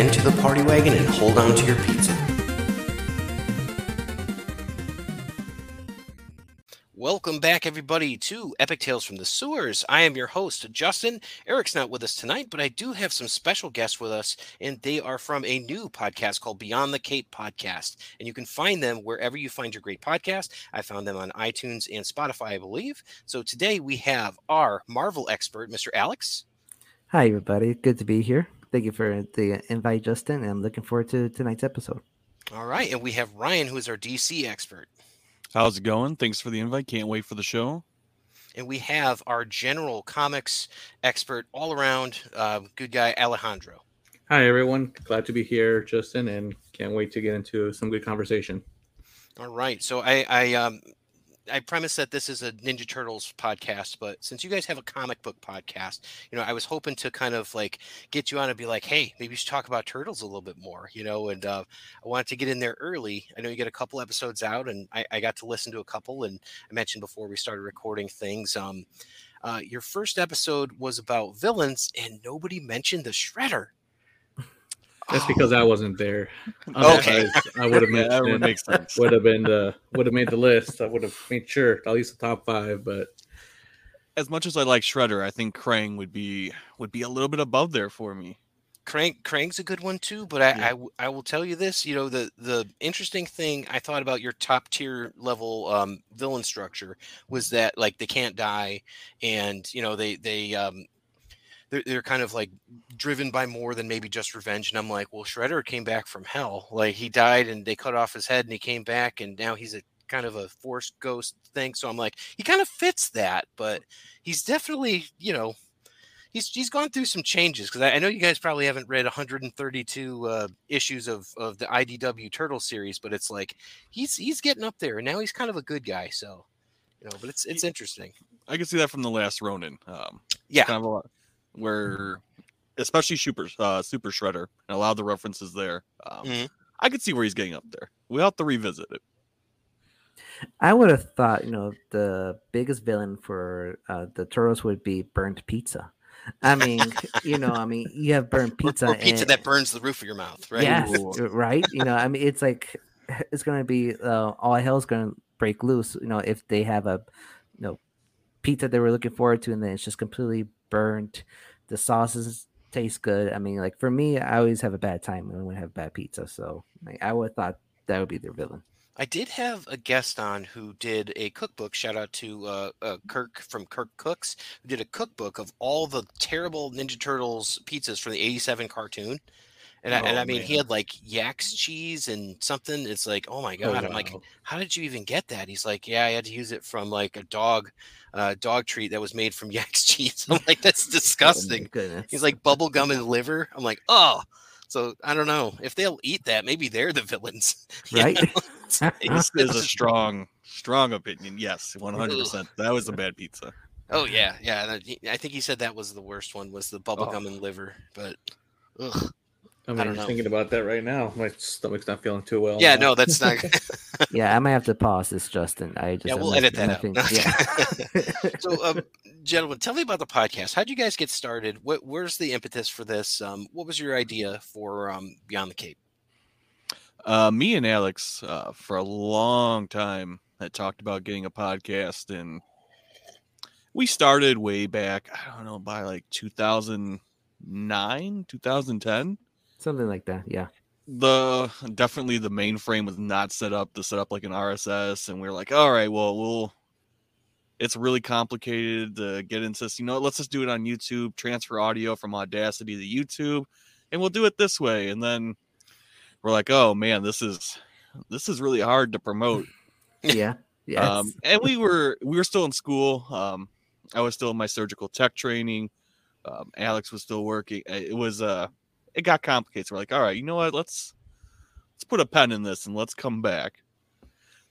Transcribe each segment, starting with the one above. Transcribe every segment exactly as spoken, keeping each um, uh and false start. into the party wagon and hold on to your pizza. Welcome back, everybody, to Epic Tales from the Sewers. I am your host, Justin. Eric's not with us tonight, but I do have some special guests with us, and they are from a new podcast called Beyond the Cape Podcast. And you can find them wherever you find your great podcast. I found them on iTunes and Spotify, I believe. So today we have our Marvel expert, Mister Alex. Hi, everybody. Good to be here. Thank you for the invite, Justin, and I'm looking forward to tonight's episode. All right, and we have Ryan, who is our D C expert. How's it going? Thanks for the invite. Can't wait for the show. And we have our general comics expert all around, uh, good guy, Alejandro. Hi, everyone. Glad to be here, Justin, and can't wait to get into some good conversation. All right. So I, I, um, I premise that this is a Ninja Turtles podcast, but since you guys have a comic book podcast, you know, I was hoping to kind of like get you on and be like, hey, maybe you should talk about Turtles a little bit more, you know, and uh, I wanted to get in there early. I know you get a couple episodes out, and I, I got to listen to a couple, and I mentioned before we started recording things. Um, uh, your first episode was about villains, and nobody mentioned the Shredder. That's because I wasn't there. Okay, I would have mentioned. That would make sense. Would have been the would have made the list. I would have made sure at least the top five. But as much as I like Shredder, I think Krang would be would be a little bit above there for me. Krang Krang's a good one too. But I, yeah. I, I will tell you this. You know, the the interesting thing I thought about your top tier level um, villain structure was that like they can't die, and you know they they. Um, They're, they're kind of like driven by more than maybe just revenge. And I'm like, well, Shredder came back from hell. Like he died and they cut off his head and he came back and now he's a kind of a force ghost thing. So I'm like, he kind of fits that, but he's definitely, you know, he's, he's gone through some changes because I, I know you guys probably haven't read one hundred thirty-two uh, issues of, of the I D W Turtle series, but it's like, he's, he's getting up there and now he's kind of a good guy. So, you know, but it's, it's interesting. I can see that from The Last Ronin. Um, yeah. Kind of a lot. Where especially super uh super Shredder and a lot of the references there, um mm-hmm. I could see where he's getting up there. We'll have to revisit it. I would have thought, you know, the biggest villain for uh the Turtles would be burnt pizza. I mean, you know, I mean, you have burnt pizza or, or pizza and, that burns the roof of your mouth, right? Yes, right. You know, I mean, it's like it's gonna be uh, all hell's gonna break loose. You know, if they have a you know pizza they were looking forward to and then it's just completely burnt, the sauces taste good. I mean, like for me, I always have a bad time when I have bad pizza. So like, I would have thought that would be their villain. I did have a guest on who did a cookbook. Shout out to uh, uh, Kirk from Kirk Cooks, who did a cookbook of all the terrible Ninja Turtles pizzas from the eighty-seven cartoon. And, oh, I, and I mean, man. He had like yak's cheese and something. It's like, oh my God. Oh, wow. I'm like, how did you even get that? He's like, yeah, I had to use it from like a dog, uh, dog treat that was made from yak's cheese. I'm like, that's disgusting. Oh, he's like bubble gum and liver. I'm like, oh, so I don't know if they'll eat that. Maybe they're the villains. Right. It's, it's, it's a strong, strong opinion. Yes. one hundred percent. That was a bad pizza. Oh yeah. Yeah. I think he said that was the worst one was the bubble oh. gum and liver, but ugh. I mean, I'm just thinking about that right now. My stomach's not feeling too well. Yeah, now. No, that's not. Yeah, I might have to pause this, Justin. I just yeah, we'll edit that nothing. Out. Yeah. So, um, gentlemen, tell me about the podcast. How did you guys get started? What, where's the impetus for this? Um, what was your idea for um, Beyond the Cape? Uh, me and Alex, uh, for a long time, had talked about getting a podcast, and we started way back. I don't know, by like two thousand nine, two thousand ten. Something like that, yeah. The definitely the mainframe was not set up to set up like an R S S, and we were like, all right, well, we'll. It's really complicated to get into this. You know, let's just do it on YouTube. Transfer audio from Audacity to YouTube, and we'll do it this way. And then we're like, oh man, this is this is really hard to promote. Yeah, yeah. Um, and we were we were still in school. Um, I was still in my surgical tech training. Um, Alex was still working. It was uh It got complicated. So we're like, all right, you know what? Let's let's put a pen in this and let's come back.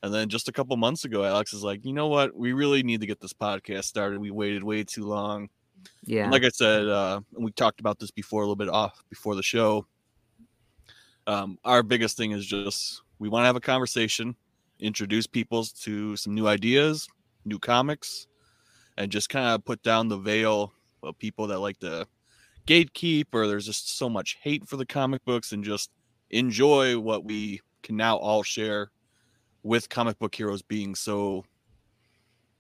And then just a couple months ago, Alex is like, you know what? We really need to get this podcast started. We waited way too long. Yeah. And like I said, uh, we talked about this before a little bit off before the show. Um, our biggest thing is just we want to have a conversation, introduce people to some new ideas, new comics, and just kind of put down the veil of people that like to gatekeep, or there's just so much hate for the comic books, and just enjoy what we can now all share with comic book heroes being so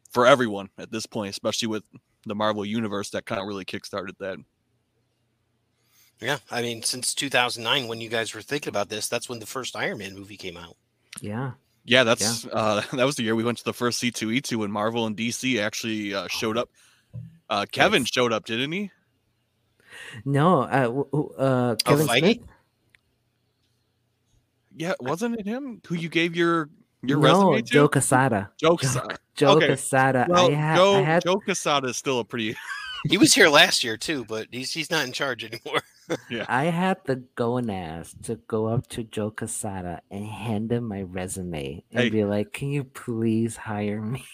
for everyone at this point, especially with the Marvel universe that kind of really kickstarted that. Yeah, I mean, since two thousand nine, when you guys were thinking about this, that's when the first Iron Man movie came out. Yeah. Yeah, that's yeah. Uh, that was the year we went to the first C two E two when Marvel and D C actually uh, showed up. Uh, Kevin yes. showed up, didn't he? No, uh, uh, Kevin Smith. Yeah, wasn't it him who you gave your your no, resume to? Joe Quesada. Joe Quesada. Joe, Joe okay. Quesada. Well, I ha- Joe, I had... Joe Quesada is still a pretty. He was here last year too, but he's he's not in charge anymore. Yeah. I had the gonads to go up to Joe Quesada and hand him my resume and hey. be like, "Can you please hire me?"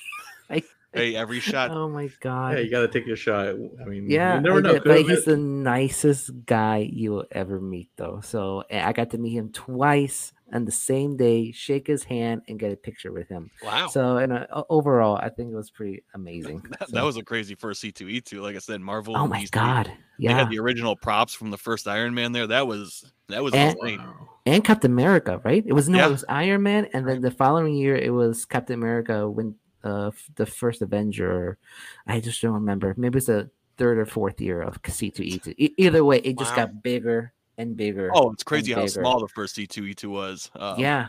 Like, hey, every shot. Oh my god. Hey, you gotta take your shot. I mean, yeah, you never know. But he's the nicest guy you will ever meet, though. So I got to meet him twice on the same day, shake his hand, and get a picture with him. Wow. So, and uh, overall, I think it was pretty amazing. That, so. that was a crazy first C two E two. Like I said, Marvel. Oh my D C, god! Yeah. They had the original props from the first Iron Man there. That was that was and, insane. And Captain America, right? It was no, yeah. it was Iron Man, and then the following year it was Captain America when uh, the first Avenger. I just don't remember. Maybe it's the third or fourth year of C two E two. E- either way, it wow. just got bigger. And bigger. Oh, it's crazy how small the first C two E two was. Uh, yeah,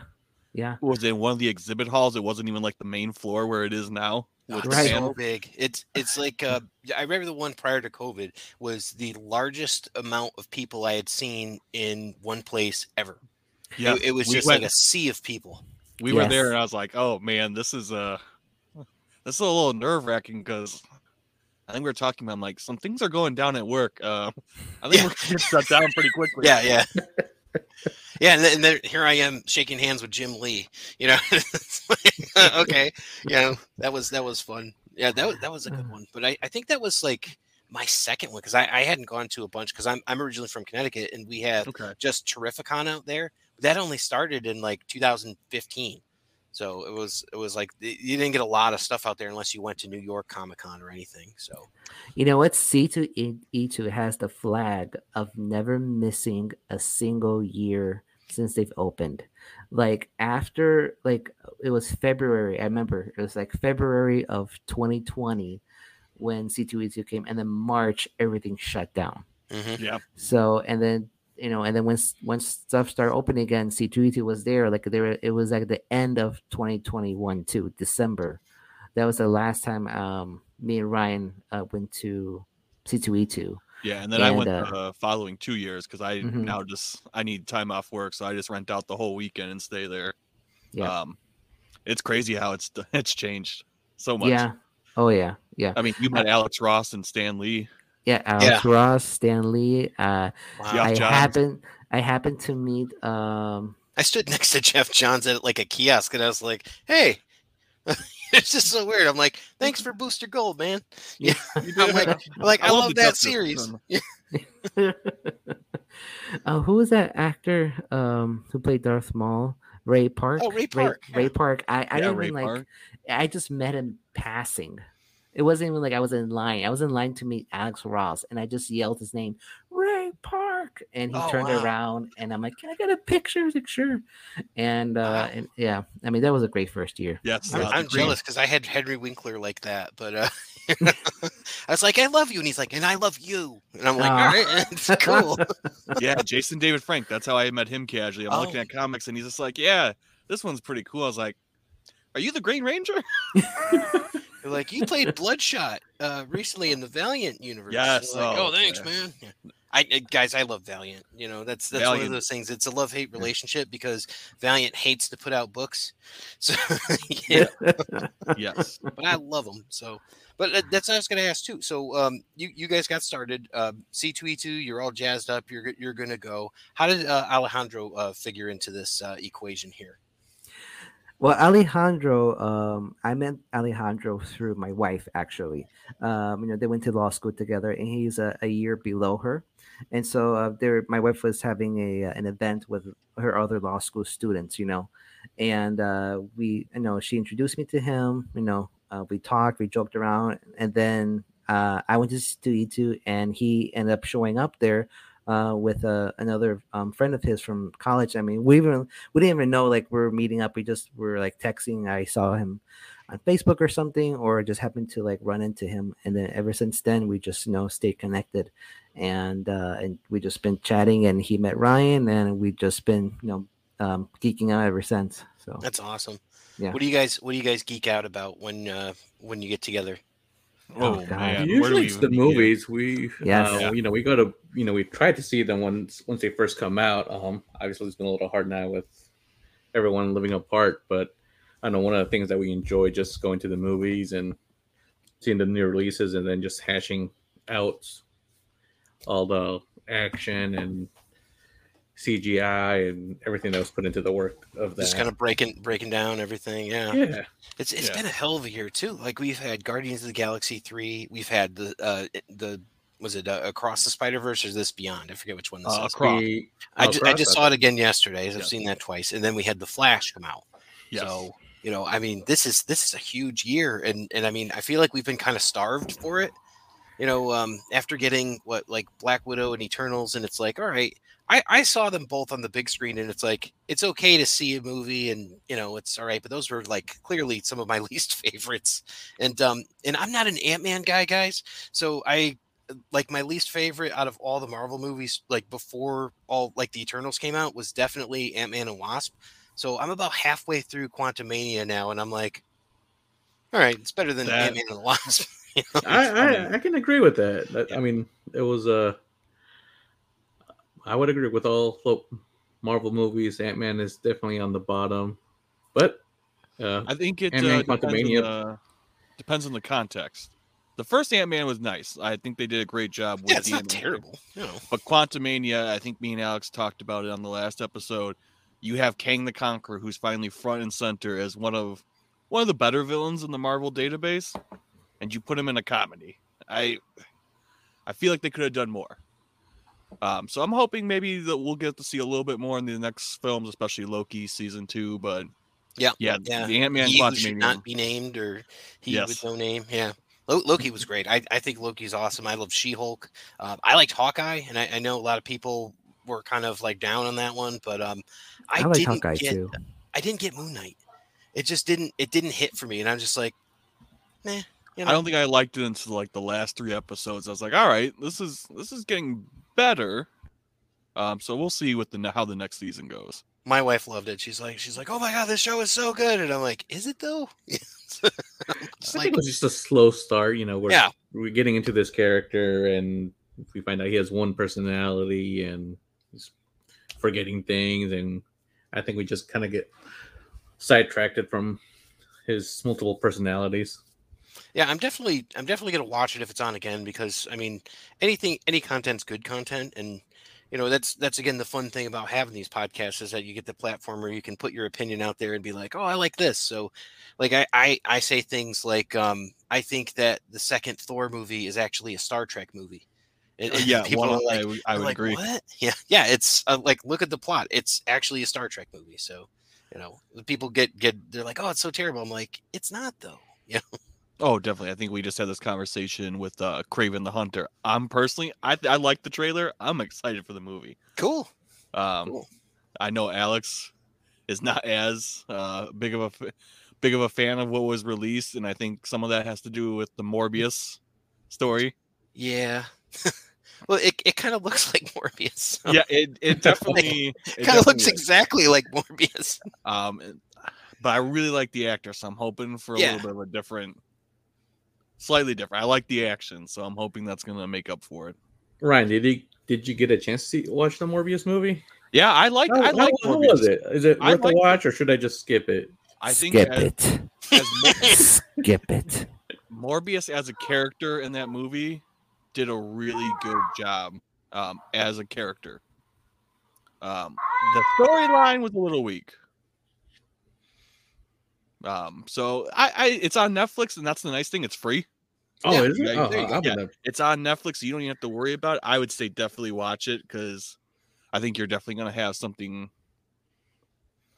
yeah. It was in one of the exhibit halls. It wasn't even like the main floor where it is now. Oh, it's right. so big. It's it's like uh, I remember the one prior to COVID was the largest amount of people I had seen in one place ever. Yeah, it, it was we just went, like a sea of people. We yes. were there, and I was like, "Oh man, this is a uh, this is a little nerve wracking because." I think we we're talking about, I'm like, some things are going down at work. Uh, I think yeah. we're going to shut down pretty quickly. Yeah, yeah. Yeah, and then, and then here I am shaking hands with Jim Lee. You know, like, okay. You know, that was that was fun. Yeah, that was, that was a good one. But I, I think that was like my second one because I, I hadn't gone to a bunch because I'm, I'm originally from Connecticut and we had okay. just Terrificon out there. That only started in like two thousand fifteen. So it was it was like you didn't get a lot of stuff out there unless you went to New York Comic Con or anything. So, you know what? C two E two has the flag of never missing a single year since they've opened. Like after like it was February. I remember it was like February of twenty twenty when C two E two came, and then March everything shut down. Mm-hmm. Yeah. So and then. You know, and then once once stuff started opening again, C two E two was there. Like there, were, it was like the end of twenty twenty-one too, December. That was the last time um, me and Ryan uh, went to C two E two. Yeah, and then and, I went uh, the following two years because I mm-hmm. now just I need time off work, so I just rent out the whole weekend and stay there. Yeah, um, it's crazy how it's it's changed so much. Yeah. Oh yeah, yeah. I mean, you met uh, Alex Ross and Stan Lee. Yeah, Alex yeah. Ross, Stan Lee. Uh, wow. I happened, I happened to meet. Um, I stood next to Geoff Johns at like a kiosk, and I was like, "Hey, it's just so weird." I'm like, "Thanks for Booster Gold, man." Yeah, I'm like, I'm like, I, I love, love that series. uh, who was that actor um, who played Darth Maul? Ray Park. Oh, Ray Park. Ray, yeah. Ray Park. I, I yeah, didn't Ray like. Park. I just met him passing. It wasn't even like I was in line. I was in line to meet Alex Ross, and I just yelled his name, Ray Park, and he oh, turned wow. around, and I'm like, "Can I get a picture?" He's like, "Sure." And, uh, wow. and yeah, I mean, that was a great first year. Yeah, I'm, I'm jealous because I had Henry Winkler like that, but uh, I was like, "I love you," and he's like, "And I love you," and I'm like, "All right, it's cool." Yeah, Jason David Frank. That's how I met him casually. I'm oh. looking at comics, and he's just like, "Yeah, this one's pretty cool." I was like, "Are you the Green Ranger?" Like, you played Bloodshot uh, recently in the Valiant universe. Yes. So like, oh, thanks, yeah. man. Yeah. I, I guys, I love Valiant. You know, that's that's Valiant. One of those things. It's a love hate relationship because Valiant hates to put out books. So yeah, yes. But I love them. So, but that's what I was going to ask too. So, um, you you guys got started. Um, C two E two. You're all jazzed up. You're you're going to go. How did uh, Alejandro uh, figure into this uh, equation here? Well, Alejandro, um, I met Alejandro through my wife, actually. Um, you know, they went to law school together, and he's a, a year below her. And so uh, there, my wife was having a an event with her other law school students, you know. And uh, we, you know, she introduced me to him, you know. Uh, we talked, we joked around, and then uh, I went to C two E two, and he ended up showing up there uh, with uh, another um, friend of his from college. I mean, we even we didn't even know like we were meeting up. We just were like texting. I saw him on Facebook or something, or just happened to like run into him. And then ever since then, we just, you know, stayed connected, and uh, and we just been chatting, and he met Ryan, and we just been, you know, um, geeking out ever since. So that's awesome. Yeah. What do you guys, what do you guys geek out about when, uh, when you get together? Oh, oh man. Usually it's the movies. Get? We, yes. uh, yeah. you know, we go to, you know, we try to see them once, once they first come out. Um, obviously it's been a little hard now with everyone living apart, but I know one of the things that we enjoy just going to the movies and seeing the new releases, and then just hashing out all the action and C G I and everything that was put into the work of that. Just kind of breaking breaking down everything. Yeah, yeah. It's it's yeah. been a hell of a year too. Like we've had Guardians of the Galaxy three. We've had the uh, the was it uh, Across the Spider-Verse, or this Beyond? I forget which one this uh, is. Across. The, I, across ju- I just saw it again yesterday. I've yeah. seen that twice. And then we had The Flash come out. Yes. So, you know, I mean, this is this is a huge year, and and I mean, I feel like we've been kind of starved for it. You know, um, after getting what like Black Widow and Eternals, and it's like, all right, I, I saw them both on the big screen, and it's like it's okay to see a movie, and you know, it's all right. But those were like clearly some of my least favorites, and um, and I'm not an Ant-Man guy, guys. So I like my least favorite out of all the Marvel movies, like before all like the Eternals came out, was definitely Ant-Man and Wasp. So I'm about halfway through Quantumania now, and I'm like, all right, it's better than Ant-Man and the Wasp. You know, I, I, I can agree with that. that yeah. I mean, it was a. Uh, I would agree with all Marvel movies. Ant-Man is definitely on the bottom, but uh, I think it uh, depends, on the, depends on the context. The first Ant-Man was nice. I think they did a great job with yeah, it's the not Ant-Man. Terrible. No. But Quantumania, I think me and Alex talked about it on the last episode. You have Kang the Conqueror, who's finally front and center as one of one of the better villains in the Marvel database. And you put him in a comedy. I I feel like they could have done more. Um, so I'm hoping maybe that we'll get to see a little bit more in the next films, especially Loki season two. But yeah, yeah, yeah. the Ant-Man he should Ant-Man. not be named, or he yes. with no name. Yeah, Loki was great. I, I think Loki's awesome. I love She-Hulk. Uh, I liked Hawkeye, and I, I know a lot of people were kind of like down on that one, but um, I, I like didn't Hawkeye get too. I didn't get Moon Knight. It just didn't. It didn't hit for me, and I'm just like, meh. You know? I don't think I liked it until like the last three episodes. I was like, all right, this is this is getting better. Um, so we'll see with the how the next season goes. My wife loved it. She's like, she's like, oh my god, this show is so good. And I'm like, is it though? It's like, it was just a slow start, you know. We're yeah. we're getting into this character, and we find out he has one personality, and he's forgetting things, and I think we just kind of get sidetracked from his multiple personalities. Yeah, I'm definitely I'm definitely gonna watch it if it's on again, because I mean, anything any content's good content, and you know, that's that's again the fun thing about having these podcasts is that you get the platform where you can put your opinion out there and be like, oh, I like this. So like I I, I say things like um I think that the second Thor movie is actually a Star Trek movie. And, and yeah, people well, are like, I would, I would like, agree. What? Yeah, yeah, it's uh, like look at the plot. It's actually a Star Trek movie. So you know, people get get they're like, oh, it's so terrible. I'm like, it's not though. You know. Oh, definitely. I think we just had this conversation with uh, Kraven the Hunter. I'm personally, I th- I like the trailer. I'm excited for the movie. Cool. Um, cool. I know Alex is not as uh, big of a f- big of a fan of what was released, and I think some of that has to do with the Morbius story. Yeah. Well, it, it kind of looks like Morbius. So. Yeah, it it definitely like, kind of looks is. exactly like Morbius. Um, but I really like the actor, so I'm hoping for a yeah. little bit of a different. Slightly different. I like the action, so I'm hoping that's going to make up for it. Ryan, did he? Did you get a chance to see, watch the Morbius movie? Yeah, I liked. How, I liked how, how was it? Is it worth a watch, it. or should I just skip it? I think skip as, it. As Morbius, skip it. Morbius as a character in that movie did a really good job um, as a character. Um, the storyline was a little weak. Um, so I, I, it's on Netflix, and that's the nice thing. It's free. Oh, yeah, is it? Right, oh, yeah. It's on Netflix. So you don't even have to worry about it. I would say definitely watch it, because I think you're definitely going to have something.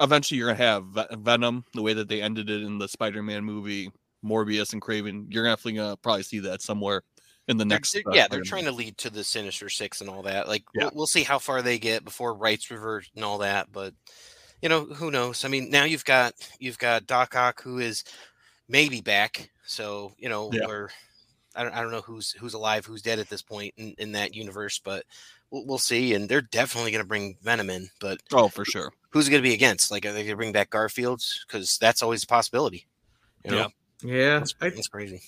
Eventually you're going to have Ven- Venom, the way that they ended it in the Spider-Man movie, Morbius and Kraven. You're definitely going to probably see that somewhere in the next. They're, uh, yeah, they're trying to lead to the Sinister Six and all that. Like, yeah. we'll, we'll see how far they get before rights revert and all that. But, you know, who knows? I mean, now you've got you've got Doc Ock, who is maybe back. So, you know, yeah. or I don't I don't know who's who's alive, who's dead at this point in, in that universe, but we'll, we'll see. And they're definitely going to bring Venom in. But oh, for sure. Who's it going to be against? Like, are they going to bring back Garfield? Because that's always a possibility. You know? Yeah, yeah, that's, I, that's crazy.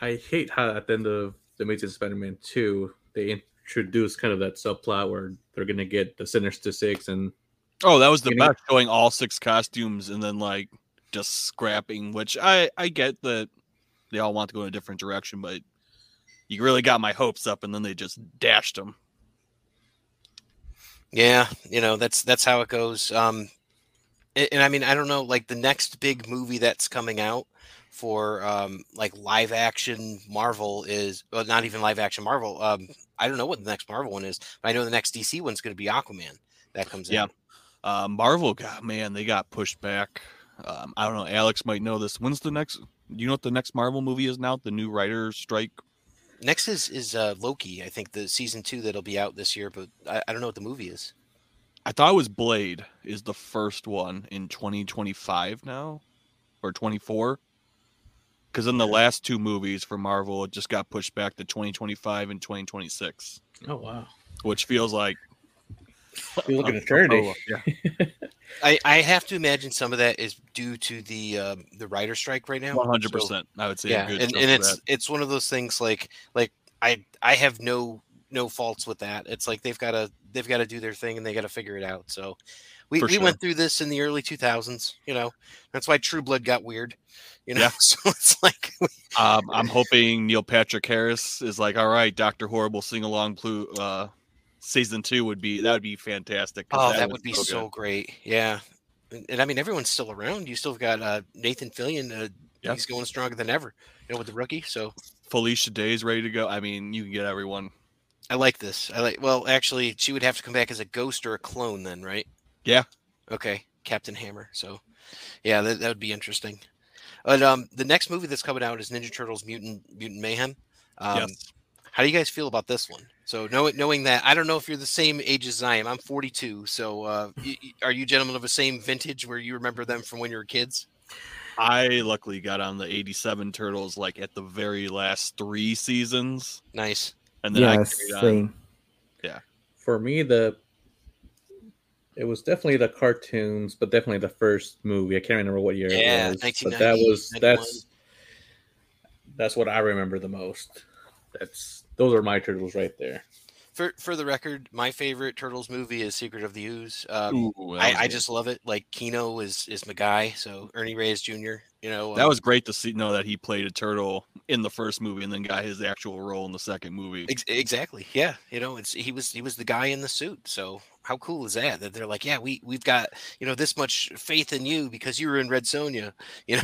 I hate how at the end of The Amazing Spider-Man two, they introduced kind of that subplot where they're going to get the Sinister Six and oh, that was the best, showing all six costumes and then like just scrapping. Which I I get that they all want to go in a different direction, but you really got my hopes up, and then they just dashed them. Yeah, you know, that's that's how it goes. Um, and, and I mean, I don't know, like the next big movie that's coming out for um, like live action Marvel is, well, not even live action Marvel. Um, I don't know what the next Marvel one is, but I know the next D C one's going to be Aquaman. That comes yeah. in. Uh, Marvel, God, man, they got pushed back. Um, I don't know. Alex might know this. When's the next? You know what the next Marvel movie is now? The new writer's strike. Next is is uh, Loki. I think the season two that'll be out this year, but I, I don't know what the movie is. I thought it was Blade is the first one in twenty twenty-five now, or twenty-four. Because in the last two movies for Marvel, it just got pushed back to twenty twenty-five and twenty twenty-six. Oh wow! Which feels like you look at eternity. Yeah. I, I have to imagine some of that is due to the um, the writer strike right now. one hundred percent. So, I would say. Yeah, good and, and it's that. It's one of those things like like I I have no no faults with that. It's like they've got to they've got to do their thing and they got to figure it out. So we, we sure. went through this in the early two thousands. You know, that's why True Blood got weird. You know, yeah. so it's like um, I'm hoping Neil Patrick Harris is like, all right, Doctor Horrible sing along. Uh, Season two would be, that would be fantastic. Oh, that, that would be so, so great. Yeah. And, and I mean, everyone's still around. You still got uh, Nathan Fillion. Uh, yep. He's going stronger than ever, you know, with the rookie. So Felicia Day's ready to go. I mean, you can get everyone. I like this. I like, well, actually, she would have to come back as a ghost or a clone then, right? Yeah. Okay. Captain Hammer. So, yeah, that, that would be interesting. But um, the next movie that's coming out is Ninja Turtles Mutant Mutant Mayhem. Um, yes. How do you guys feel about this one? So knowing, knowing that, I don't know if you're the same age as I am. I'm forty-two. So uh, y- are you gentlemen of the same vintage where you remember them from when you were kids? I luckily got on the eighty-seven Turtles like at the very last three seasons. Nice. And then yeah, I carried on. Same. Yeah. For me, the it was definitely the cartoons, but definitely the first movie. I can't remember what year yeah, it was. nineteen ninety, but that was that's that's what I remember the most. That's those are my Turtles right there. For for the record, my favorite Turtles movie is Secret of the Ooze. Um, Ooh, I, I just love it. Like Kino is is my guy. So Ernie Reyes Junior You know um, that was great to see. Know that he played a turtle in the first movie and then got his actual role in the second movie. Ex- exactly. Yeah. You know, it's he was he was the guy in the suit. So how cool is that? That they're like, yeah, we we've got you know this much faith in you because you were in Red Sonja. You know,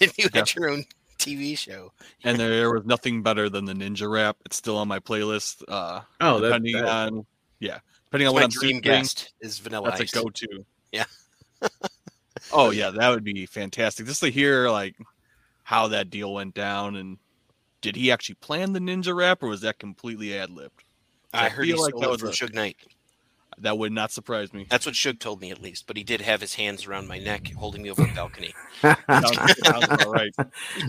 and you had yeah. your own T V show. And there was nothing better than the Ninja Rap. It's still on my playlist. Uh, oh, depending that, that, on yeah, depending on what I'm dream guest is Vanilla Ice. That's a go-to. Yeah. Oh yeah, that would be fantastic. Just to hear like how that deal went down, and did he actually plan the Ninja Rap, or was that completely ad-libbed? I, I heard he like that was Suge Knight. That would not surprise me. That's what Suge told me, at least. But he did have his hands around my neck, holding me over a balcony. sounds, sounds all right.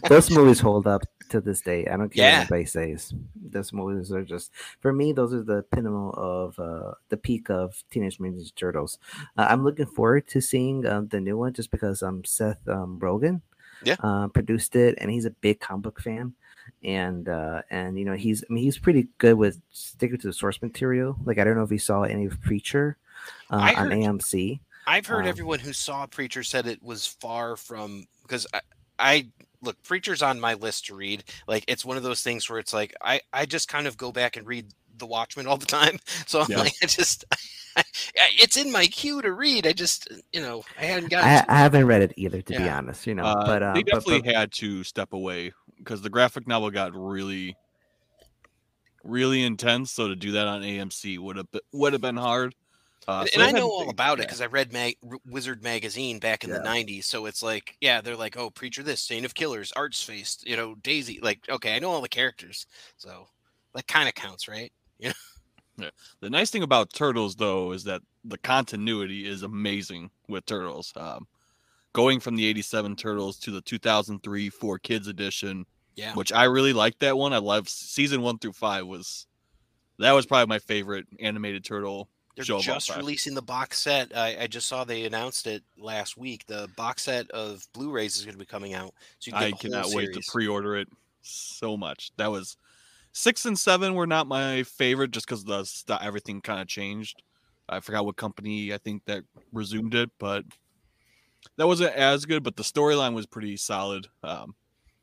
Those movies hold up to this day. I don't care yeah. what anybody says. Those movies are just, for me, those are the pinnacle of uh, the peak of Teenage Mutant Ninja Turtles. Uh, I'm looking forward to seeing uh, the new one, just because um, Seth um, Rogen yeah. uh, produced it, and he's a big comic book fan. And uh, and you know he's I mean he's pretty good with sticking to the source material. Like I don't know if he saw any of Preacher uh, heard, on A M C. I've heard um, everyone who saw Preacher said it was far from because I, I look Preacher's on my list to read. Like it's one of those things where it's like I, I just kind of go back and read The Watchmen all the time. So I'm yeah. like I just I, it's in my queue to read. I just you know I hadn't gotten I, I haven't read it either to yeah. be honest. You know, uh, but uh, they definitely but, but, had to step away. Because the graphic novel got really, really intense, so to do that on A M C would have would have been hard. Uh, and so and I know all about yeah. it because I read Mag- Wizard Magazine back in yeah. the nineties. So it's like, yeah, they're like, oh, Preacher this, Saint of Killers, Arts Face, you know, Daisy. Like, okay, I know all the characters. So that kind of counts, right? Yeah. yeah. The nice thing about Turtles, though, is that the continuity is amazing with Turtles. Um, going from the eighty-seven Turtles to the two thousand three For Kids edition, yeah, which I really liked that one. I love season one through five was, that was probably my favorite animated Turtle. They're Show just releasing the box set. I, I just saw they announced it last week. The box set of Blu-rays is going to be coming out. So you can I cannot wait series. to pre-order it so much. That was six and seven were not my favorite just because the st- everything kind of changed. I forgot what company I think that resumed it, but that wasn't as good. But the storyline was pretty solid. Um,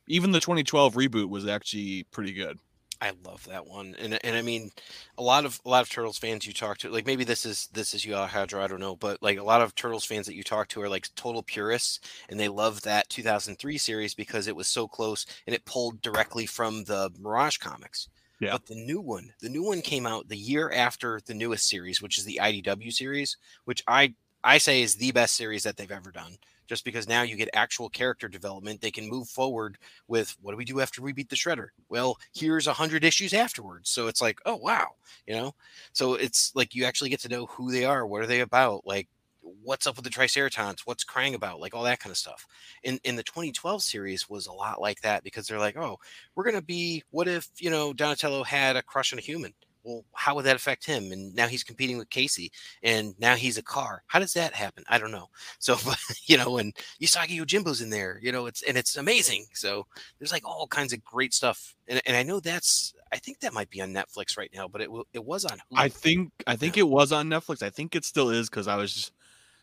even the twenty twelve reboot was actually pretty good. I love that one, and and I mean, a lot of a lot of Turtles fans you talk to, like maybe this is this is you, Alejandro, I don't know, but like a lot of Turtles fans that you talk to are like total purists, and they love that two thousand three series because it was so close and it pulled directly from the Mirage comics. Yeah. But the new one, the new one came out the year after the newest series, which is the I D W series, which I I say is the best series that they've ever done. Just because now you get actual character development, they can move forward with what do we do after we beat the Shredder? Well, here's a hundred issues afterwards. So it's like, oh, wow. You know, so it's like you actually get to know who they are. What are they about? Like what's up with the Triceratons? What's Krang about? Like all that kind of stuff. And in the twenty twelve series was a lot like that because they're like, oh, we're going to be, what if, you know, Donatello had a crush on a human? Well, how would that affect him? And now he's competing with Casey, and now he's a car. How does that happen? I don't know. So, but, you know, and Usagi Yojimbo's in there, you know, it's, and it's amazing. So there's like all kinds of great stuff. And, and I know that's, I think that might be on Netflix right now, but it it was on. Hulu. I think, I think yeah. it was on Netflix. I think it still is. Cause I was just,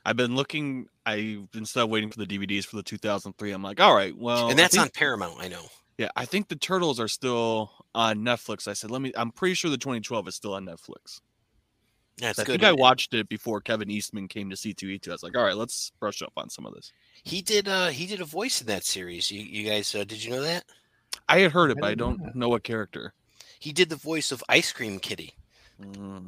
I've been looking, I instead of waiting for the D V Ds for the two thousand three, I'm like, all right, well, and that's think- on Paramount. I know. Yeah, I think the Turtles are still on Netflix. I said, let me, I'm pretty sure the twenty twelve is still on Netflix. That's so I good. I think I watched it before Kevin Eastman came to C two E two. I was like, all right, let's brush up on some of this. He did uh, he did a voice in that series. You, you guys, uh, did you know that? I had heard it, I but I don't know, know what character. He did the voice of Ice Cream Kitty. Mm.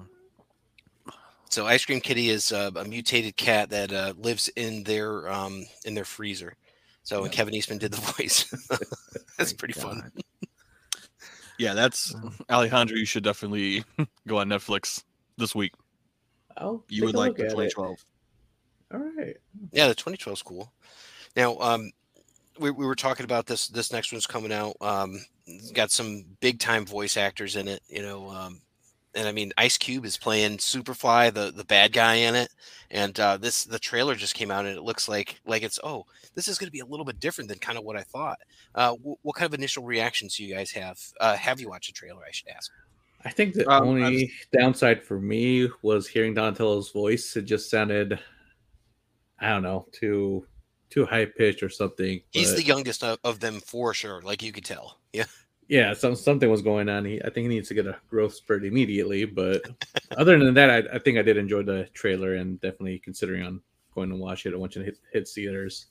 So Ice Cream Kitty is uh, a mutated cat that uh, lives in their um, in their freezer. So yeah. Kevin Eastman did the voice. That's pretty God. fun. Yeah, that's Alejandro. You should definitely go on Netflix this week. Oh, you would like the twenty twelve. It. All right. Yeah, the twenty twelve is cool. Now, um, we we were talking about this. This next one's coming out. Um, got some big time voice actors in it. You know, um, and I mean, Ice Cube is playing Superfly, the the bad guy in it. And uh, this the trailer just came out, and it looks like like it's oh, this is going to be a little bit different than kind of what I thought. Uh, w- what kind of initial reactions do you guys have? Uh, have you watched the trailer? I should ask. I think the um, only was... downside for me was hearing Donatello's voice. It just sounded, I don't know, too too high pitched or something. But... He's the youngest of, of them for sure. Like you could tell. Yeah. Yeah, some something was going on. He, I think he needs to get a growth spurt immediately. But other than that, I, I think I did enjoy the trailer and definitely considering on going to watch it. I want you to hit, hit theaters.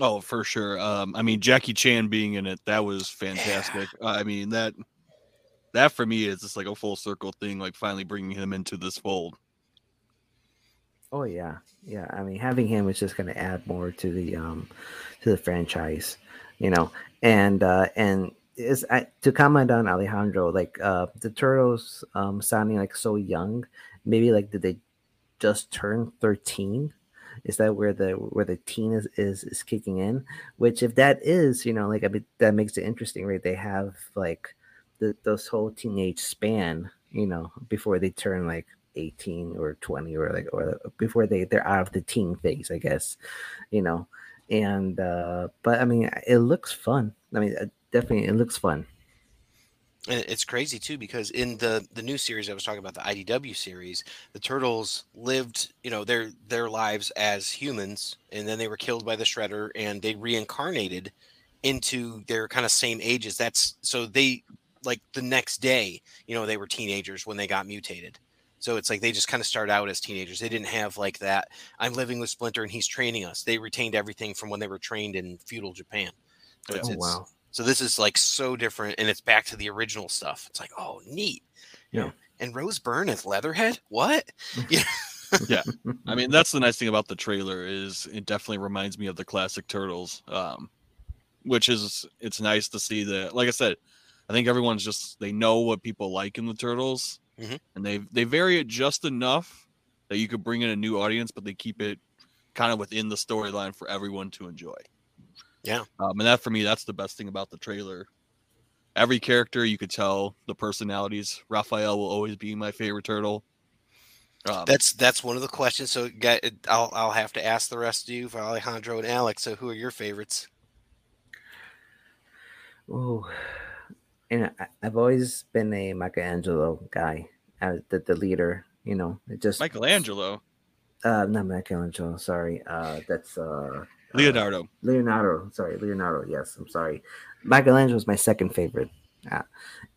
Oh, for sure. Um, I mean, Jackie Chan being in it, that was fantastic. Yeah. I mean, that that for me is just like a full circle thing, like finally bringing him into this fold. Oh, yeah. Yeah, I mean, having him is just going to add more to the um, to the franchise, you know, and uh, and. Is I, to comment on Alejandro, like uh, the Turtles um, sounding like so young. Maybe like did they just turn thirteen? Is that where the where the teen is, is is kicking in? Which if that is, you know, like I mean, that makes it interesting, right? They have like the, those whole teenage span, you know, before they turn like eighteen or twenty or like or before they they're out of the teen phase, I guess, you know. And uh, but I mean, it looks fun. I mean. Definitely, it looks fun. And it's crazy too because in the the new series I was talking about, the I D W series, the Turtles lived, you know, their their lives as humans, and then they were killed by the Shredder, and they reincarnated into their kind of same ages. That's so they like the next day, you know, they were teenagers when they got mutated. So it's like they just kind of start out as teenagers. They didn't have like that. I'm living with Splinter, and he's training us. They retained everything from when they were trained in feudal Japan. So it's, oh wow. It's, So this is like so different, and it's back to the original stuff. It's like, oh, neat, you yeah. know. And Rose Byrne as Leatherhead, what? Yeah, Yeah, I mean, that's the nice thing about the trailer is it definitely reminds me of the classic Turtles, um, which is, it's nice to see that. Like I said, I think everyone's just, they know what people like in the Turtles, mm-hmm. and they they vary it just enough that you could bring in a new audience, but they keep it kind of within the storyline for everyone to enjoy. Yeah. Um, and that, for me, that's the best thing about the trailer. Every character, you could tell the personalities. Raphael will always be my favorite Turtle. Um, that's that's one of the questions. So I'll I'll have to ask the rest of you for Alejandro and Alex. So who are your favorites? Oh, and I, I've always been a Michelangelo guy, uh, the the leader. You know, it just Michelangelo. Uh, not Michelangelo. Sorry, uh, that's uh, Leonardo. Uh, Leonardo. Sorry, Leonardo. Yes, I'm sorry. Michelangelo is my second favorite. Uh,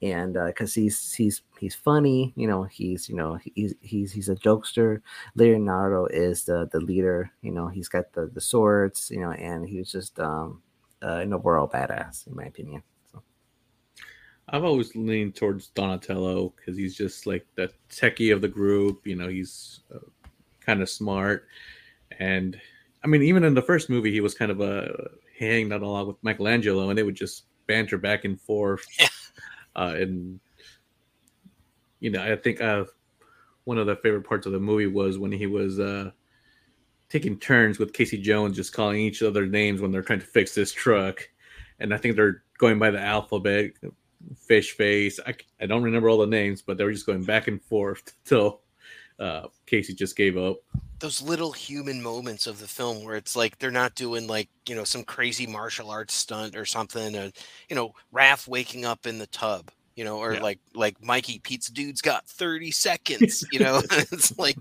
and because uh, he's he's he's funny, you know, he's you know he's he's he's a jokester. Leonardo is the the leader, you know, he's got the the swords, you know, and he was just um uh, an overall badass in my opinion. So I've always leaned towards Donatello because he's just like the techie of the group, you know, he's uh, kind of smart, and I mean even in the first movie he was kind of a hanging out a lot with Michelangelo, and they would just banter back and forth. Uh, and, you know, I think uh, one of the favorite parts of the movie was when he was uh, taking turns with Casey Jones, just calling each other names when they're trying to fix this truck. And I think they're going by the alphabet, fish face. I, I don't remember all the names, but they were just going back and forth until uh, Casey just gave up. Those little human moments of the film where it's like they're not doing like, you know, some crazy martial arts stunt or something, or, you know, Raph waking up in the tub, you know, or yeah. like like Mikey, Pete's dude's got thirty seconds, you know. It's like,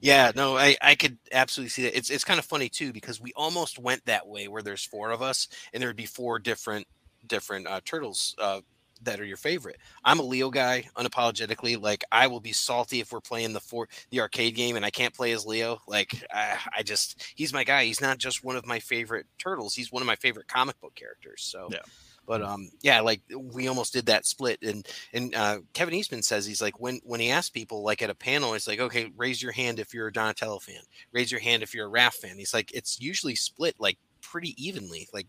yeah, no, I, I could absolutely see that. It's, it's kind of funny, too, because we almost went that way where there's four of us and there'd be four different different uh, turtles uh that are your favorite. I'm a Leo guy, unapologetically. Like, I will be salty if we're playing the four, the arcade game and I can't play as Leo. Like, I, I just, he's my guy. He's not just one of my favorite Turtles. He's one of my favorite comic book characters. So, yeah. But um, yeah, like we almost did that split. And and uh, Kevin Eastman says, he's like, when when he asks people like at a panel, it's like, okay, raise your hand if you're a Donatello fan. Raise your hand if you're a Raph fan. He's like, it's usually split like pretty evenly. Like,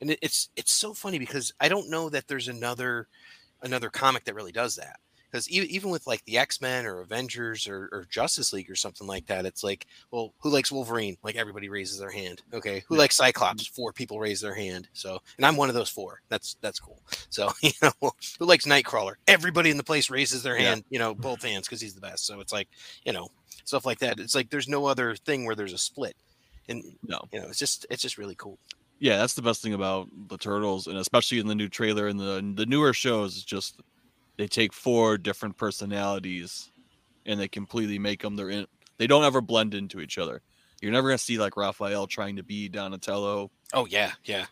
and it's it's so funny because I don't know that there's another another comic that really does that, because even with like the X-Men or Avengers or, or Justice League or something like that, it's like, well, who likes Wolverine? Like everybody raises their hand. Okay, who likes Cyclops? Four people raise their hand. So, and I'm one of those four. That's that's cool. So, you know, who likes Nightcrawler? Everybody in the place raises their hand. Yeah. You know, both hands, because he's the best. So it's like, you know, stuff like that. It's like there's no other thing where there's a split, and no, you know, it's just it's just really cool. Yeah, that's the best thing about the Turtles, and especially in the new trailer and the the newer shows, is just they take four different personalities and they completely make them their in. They don't ever blend into each other. You're never gonna see like Raphael trying to be Donatello. Oh yeah, yeah.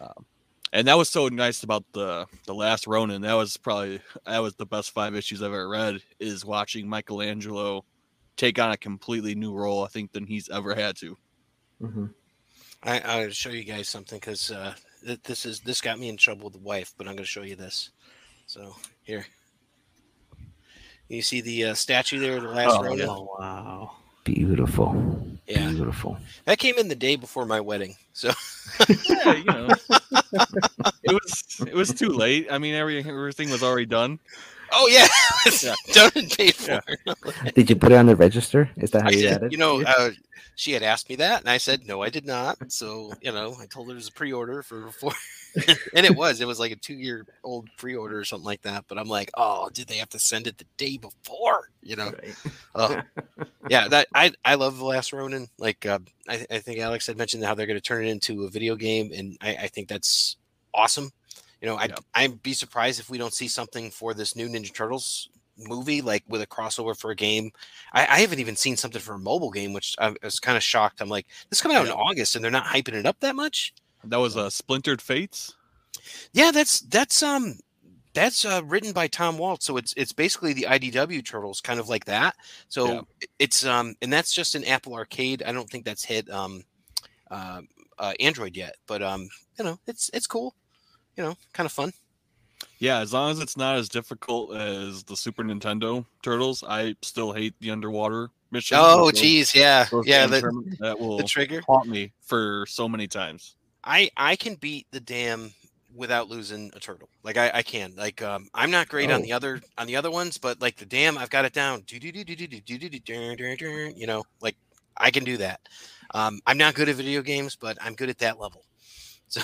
Um, and that was so nice about the the Last Ronin. That was probably that was the best five issues I've ever read. Is watching Michelangelo take on a completely new role, I think, than he's ever had to. Mm-hmm. I, I'll show you guys something because uh, th- this is this got me in trouble with the wife, but I'm going to show you this. So here, you see the uh, statue there, the Last Ronin. Oh wow, beautiful! Yeah, beautiful. That came in the day before my wedding, so yeah, you know, it was it was too late. I mean, every, everything was already done. Oh yeah, it's yeah. done and paid for. Yeah. Did you put it on the register? Is that how I you did, added? You know, uh, she had asked me that, and I said no, I did not. So you know, I told her it was a pre-order for four, and it was. It was like a two-year-old pre-order or something like that. But I'm like, oh, did they have to send it the day before? You know, right. uh, yeah. That I I love The Last Ronin. Like uh, I I think Alex had mentioned how they're going to turn it into a video game, and I, I think that's awesome. You know, I'd, yeah. I'd be surprised if we don't see something for this new Ninja Turtles movie, like with a crossover for a game. I, I haven't even seen something for a mobile game, which I was kind of shocked. I'm like, this is coming out yeah. in August, and they're not hyping it up that much. That was uh, Splintered Fates. Yeah, that's that's um that's uh, written by Tom Waltz, so it's it's basically the I D W Turtles, kind of like that. So yeah. it's um and that's just an Apple Arcade. I don't think that's hit um uh, uh Android yet, but um you know it's it's cool. You know, kind of fun. Yeah, as long as it's not as difficult as the Super Nintendo Turtles. I still hate the underwater mission. Oh, geez, yeah. Yeah, the, that will the trigger haunt me for so many times. I, I can beat the dam without losing a turtle. Like I, I can. Like um, I'm not great oh. on the other on the other ones, but like the dam, I've got it down. Do do do do do do do do. You know, like I can do that. Um, I'm not good at video games, but I'm good at that level. So.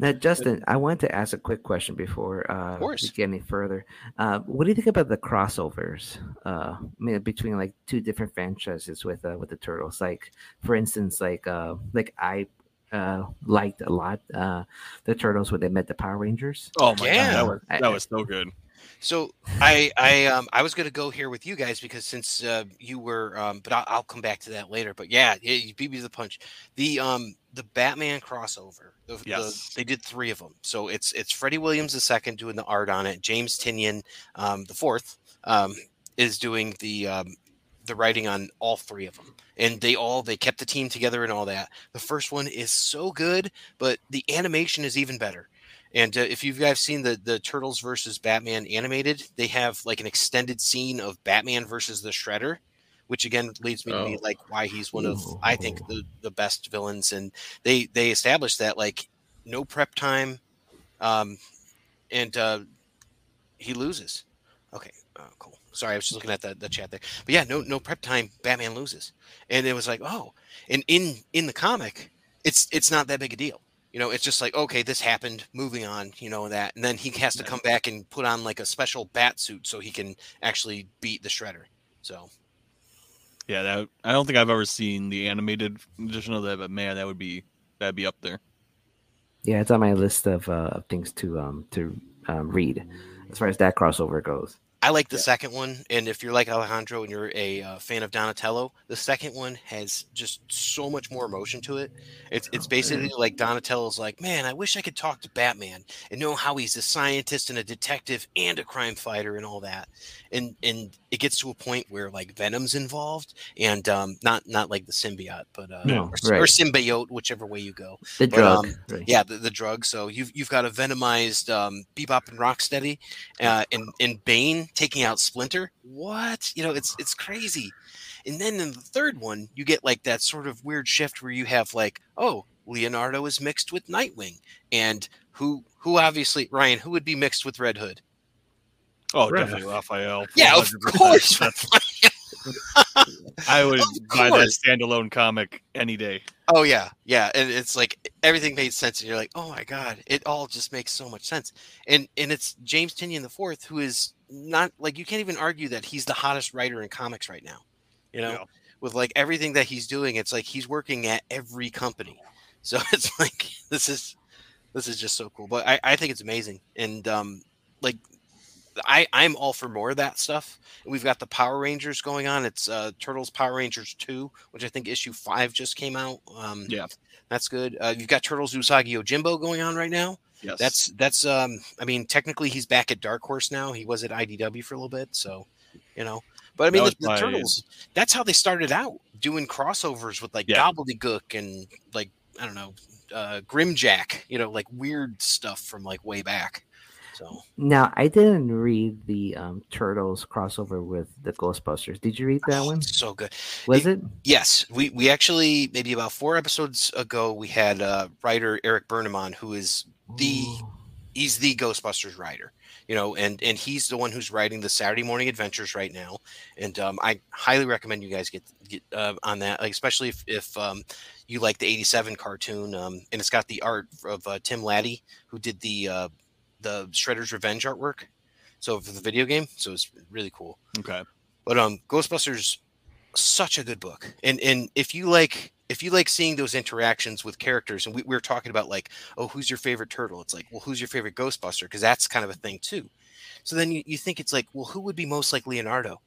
Now, Justin, I want to ask a quick question before uh, we get any further. Uh, what do you think about the crossovers uh, I mean, between like two different franchises with uh, with the Turtles? Like, for instance, like uh, like I uh, liked a lot uh, the Turtles when they met the Power Rangers. Oh my yeah. god, that was, that was so good. So I I um I was gonna go here with you guys because since uh, you were um but I'll, I'll come back to that later. But yeah, it, you beat me to the punch. The um the Batman crossover. The, yes. the, they did three of them. So it's it's Freddie Williams the second doing the art on it. James Tynion um the fourth um is doing the um the writing on all three of them. And they all they kept the team together and all that. The first one is so good, but the animation is even better. And uh, if you guys seen the, the Turtles versus Batman animated, they have like an extended scene of Batman versus the Shredder, which again leads me oh. to be like why he's one of, I think, the, the best villains. And they, they established that like no prep time, um, and uh, he loses. Okay, oh, cool. Sorry, I was just looking at the, the chat there. But yeah, no no prep time, Batman loses. And it was like, oh. And in, in the comic, it's it's not that big a deal. You know, it's just like, okay, this happened, moving on, you know, that. And then he has to come back and put on like a special bat suit so he can actually beat the Shredder. So, yeah, that I don't think I've ever seen the animated edition of that, but man, that would be that'd be up there. Yeah, it's on my list of uh, things to um to um, read as far as that crossover goes. I like the yeah. second one, and if you're like Alejandro and you're a uh, fan of Donatello, the second one has just so much more emotion to it. It's it's basically like Donatello's like, man, I wish I could talk to Batman and know how he's a scientist and a detective and a crime fighter and all that. And and it gets to a point where like Venom's involved, and um, not not like the symbiote, but uh, no, or, right. or symbiote, whichever way you go. The but, drug, um, right. yeah, the, the drug. So you've you've got a venomized um, Bebop and Rocksteady, uh, and and Bane. Taking out Splinter, what you know, it's it's crazy. And then in the third one, you get like that sort of weird shift where you have like, oh, Leonardo is mixed with Nightwing, and who who obviously Ryan, who would be mixed with Red Hood? Oh, Red definitely Hood. Raphael. Yeah, one hundred percent. Of course. I would buy that standalone comic any day. Oh yeah, yeah, and it's like everything made sense, and you're like, oh my god, it all just makes so much sense. And and it's James Tynion the fourth who is. Not like you can't even argue that he's the hottest writer in comics right now, you know, yeah. with like everything that he's doing. It's like he's working at every company. So it's like this is this is just so cool. But I, I think it's amazing. And um, like I, I'm all for more of that stuff. We've got the Power Rangers going on. It's uh, Turtles Power Rangers two, which I think issue five just came out. Um, yeah, that's good. Uh, you've got Turtles Usagi Yojimbo going on right now. Yes. That's that's um I mean technically he's back at Dark Horse now. He was at I D W for a little bit, so you know. But I mean the, the Turtles, that's how they started out, doing crossovers with like yeah. Gobbledygook and like I don't know, uh Grimjack, you know, like weird stuff from like way back. So now I didn't read the um Turtles crossover with the Ghostbusters. Did you read that one? So good. Was it? it? Yes. We we actually maybe about four episodes ago we had uh writer Eric Burnham on, who is the he's the Ghostbusters writer, you know, and and he's the one who's writing the Saturday Morning Adventures right now. And um I highly recommend you guys get get uh, on that, like, especially if, if um you like the eighty-seven cartoon, um and it's got the art of uh, Tim Laddie, who did the uh the Shredder's Revenge artwork, so for the video game, so it's really cool. Okay, but um Ghostbusters, such a good book. And and if you like If you like seeing those interactions with characters, and we, we were talking about like, oh, who's your favorite turtle? It's like, well, who's your favorite Ghostbuster? Because that's kind of a thing too. So then you, you think it's like, well, who would be most like Leonardo?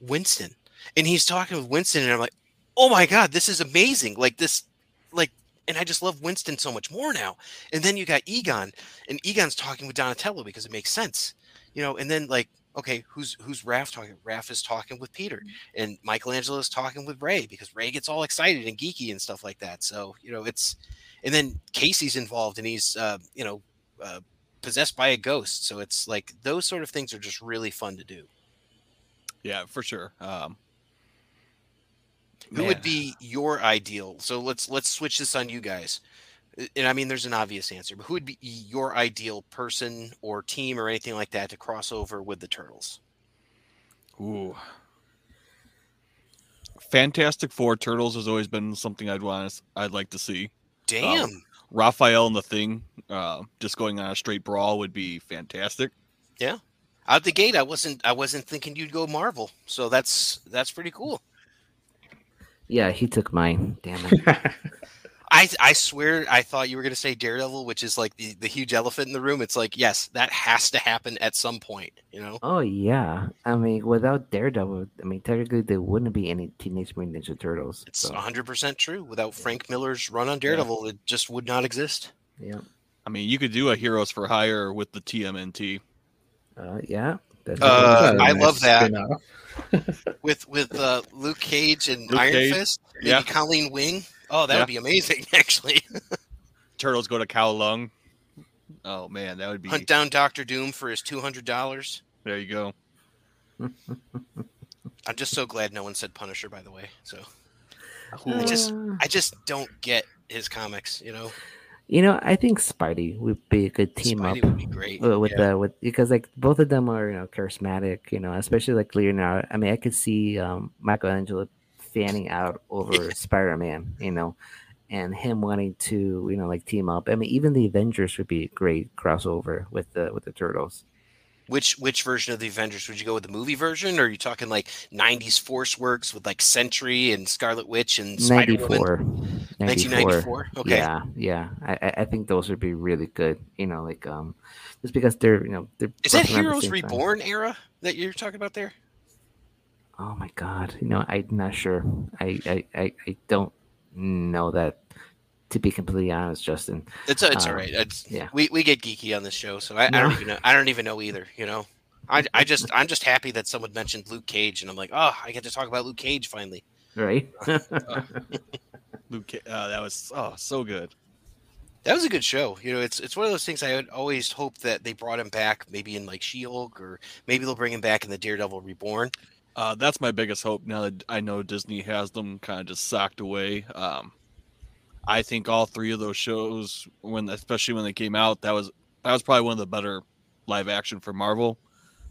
Winston. And he's talking with Winston, and I'm like, oh my God, this is amazing. Like this, like, and I just love Winston so much more now. And then you got Egon, and Egon's talking with Donatello because it makes sense, you know. And then like, okay, who's who's Raph talking? Raph is talking with Peter, and Michelangelo is talking with Ray because Ray gets all excited and geeky and stuff like that. So you know it's, and then Casey's involved, and he's uh, you know uh, possessed by a ghost. So it's like those sort of things are just really fun to do. Yeah, for sure. Um, Who man. would be your ideal? So let's let's switch this on you guys. And I mean, there's an obvious answer, but who would be your ideal person or team or anything like that to cross over with the Turtles? Ooh. Fantastic Four Turtles has always been something I'd want. I'd like to see. Damn. Um, Raphael and the Thing uh, just going on a straight brawl would be fantastic. Yeah. Out the gate, I wasn't I wasn't thinking you'd go Marvel. So that's that's pretty cool. Yeah, he took mine. Damn it. I I swear I thought you were going to say Daredevil, which is like the, the huge elephant in the room. It's like, yes, that has to happen at some point, you know? Oh, yeah. I mean, without Daredevil, I mean, technically there wouldn't be any Teenage Mutant Ninja Turtles. It's so. one hundred percent true. Without Frank Miller's run on Daredevil, yeah. it just would not exist. Yeah. I mean, you could do a Heroes for Hire with the T M N T. Uh, yeah. That's uh, I nice love that. with with uh, Luke Cage and Luke Iron Cage. Fist. Maybe yeah. Colleen Wing. Oh, that yeah. would be amazing, actually. Turtles go to Kowloon. Oh, man, that would be... Hunt down Doctor Doom for his two hundred dollars. There you go. I'm just so glad no one said Punisher, by the way. So uh... I just I just don't get his comics, you know? You know, I think Spidey would be a good team Spidey up. Spidey would be great. With, yeah. uh, with, because, like, both of them are, you know, charismatic, you know, especially, like, Leonardo. I mean, I could see um, Michelangelo fanning out over Spider-Man, you know, and him wanting to, you know, like team up. I mean, even the Avengers would be a great crossover with the with the Turtles. Which which version of the Avengers would you go with? The movie version, or are you talking like nineties Force Works with like Sentry and Scarlet Witch and Spider-Woman? nineteen ninety-four. Okay. Yeah, yeah. I, I think those would be really good. You know, like um, just because they're you know they're. Is that Heroes Reborn time. era that you're talking about there? Oh my God! You know, I'm not sure. I, I, I, I don't know that. To be completely honest, Justin, it's it's um, all right. It's, yeah, we, we get geeky on this show, so I, no. I don't even know. I don't even know either. You know, I I just I'm just happy that someone mentioned Luke Cage, and I'm like, oh, I get to talk about Luke Cage finally. Right. uh, Luke, uh, that was oh so good. That was a good show. You know, it's it's one of those things I would always hope that they brought him back, maybe in like She-Hulk, or maybe they'll bring him back in the Daredevil Reborn. Uh, that's my biggest hope now that I know Disney has them kind of just socked away. Um, I think all three of those shows, when especially when they came out, that was that was probably one of the better live action for Marvel.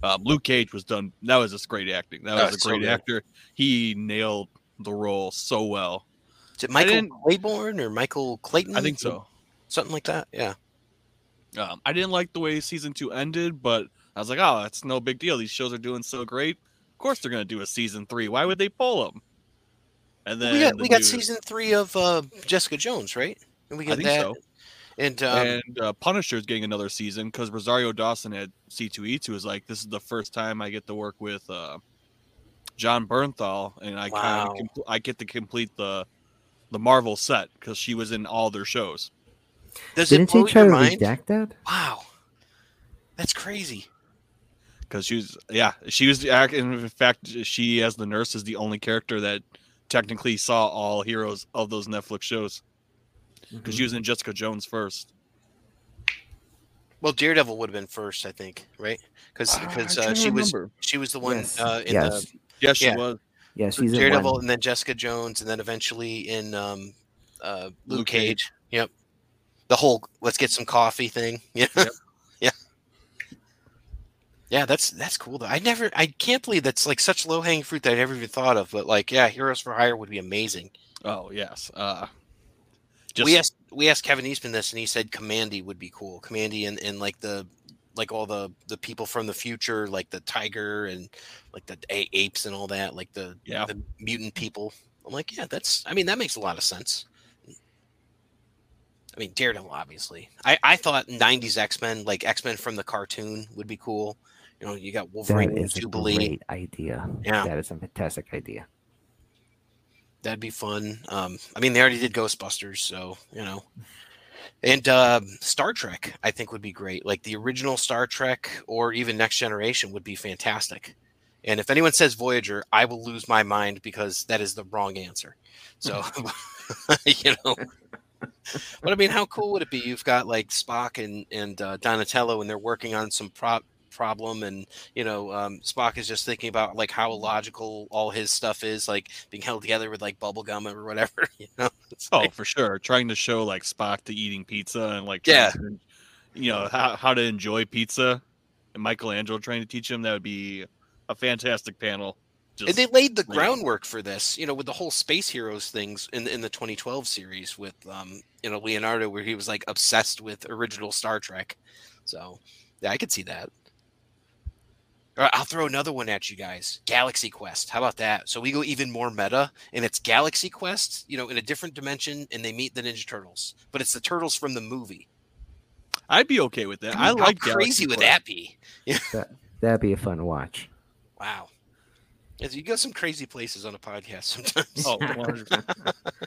Um, Luke Cage was done. That was just great acting. That was that's a great so actor. He nailed the role so well. Is it Michael Claiborne or Michael Clayton? I think so. Something like that, yeah. Um, I didn't like the way season two ended, but I was like, oh, that's no big deal. These shows are doing so great. Course they're going to do a season three. Why would they pull them? And then we got, the we got dude, season three of uh, Jessica Jones, right? And we got I think that. So. And um, and uh, Punisher's getting another season because Rosario Dawson at C two E two is like, this is the first time I get to work with uh, John Bernthal, and I wow. kind of I get to complete the the Marvel set because she was in all their shows. Does Didn't it blow your mind? That? Wow, that's crazy. Because she was, yeah, she was, in fact, she as the nurse is the only character that technically saw all heroes of those Netflix shows. Because mm-hmm. she was in Jessica Jones first. Well, Daredevil would have been first, I think, right? Because because uh, uh, she remember. was she was the one yes. uh, in yes. the yes she yeah. was yeah she's Daredevil and then Jessica Jones and then eventually in um, uh, Luke, Luke Cage. Cage. Yep, the whole let's get some coffee thing. Yeah. Yep. Yeah, that's that's cool though. I never, I can't believe that's like such low hanging fruit that I never even thought of. But like, yeah, Heroes for Hire would be amazing. Oh yes. Uh, just... We asked we asked Kevin Eastman this, and he said Commandy would be cool. Commandy and, and like the like all the, the people from the future, like the tiger and like the a- apes and all that, like the yeah. the mutant people. I'm like, yeah, that's. I mean, that makes a lot of sense. I mean, Daredevil, obviously. I, I thought nineties X-Men, like X-Men from the cartoon, would be cool. You know, you got Wolverine and Jubilee. That is a great idea. Yeah. That is a fantastic idea. That'd be fun. Um, I mean, they already did Ghostbusters, so, you know. And uh, Star Trek, I think, would be great. Like, the original Star Trek or even Next Generation would be fantastic. And if anyone says Voyager, I will lose my mind because that is the wrong answer. So, you know. But I mean, how cool would it be? You've got like Spock and and uh, Donatello, and they're working on some prop problem, and you know, um, Spock is just thinking about like how illogical all his stuff is, like being held together with like bubble gum or whatever. You know? It's oh, like, for sure. Trying to show like Spock to eating pizza and like yeah, to, you know how how to enjoy pizza, and Michelangelo trying to teach him. That would be a fantastic panel. Just and they laid the groundwork for this, you know, with the whole Space Heroes things in in the twenty twelve series with, um, you know, Leonardo, where he was like obsessed with original Star Trek. So, yeah, I could see that. All right, I'll throw another one at you guys. Galaxy Quest. How about that? So we go even more meta, and it's Galaxy Quest, you know, in a different dimension, and they meet the Ninja Turtles, but it's the Turtles from the movie. I'd be okay with that. I, mean, I like Galaxy Quest. How crazy would that be? that, that'd be a fun watch. Wow. You go some crazy places on a podcast sometimes. Oh,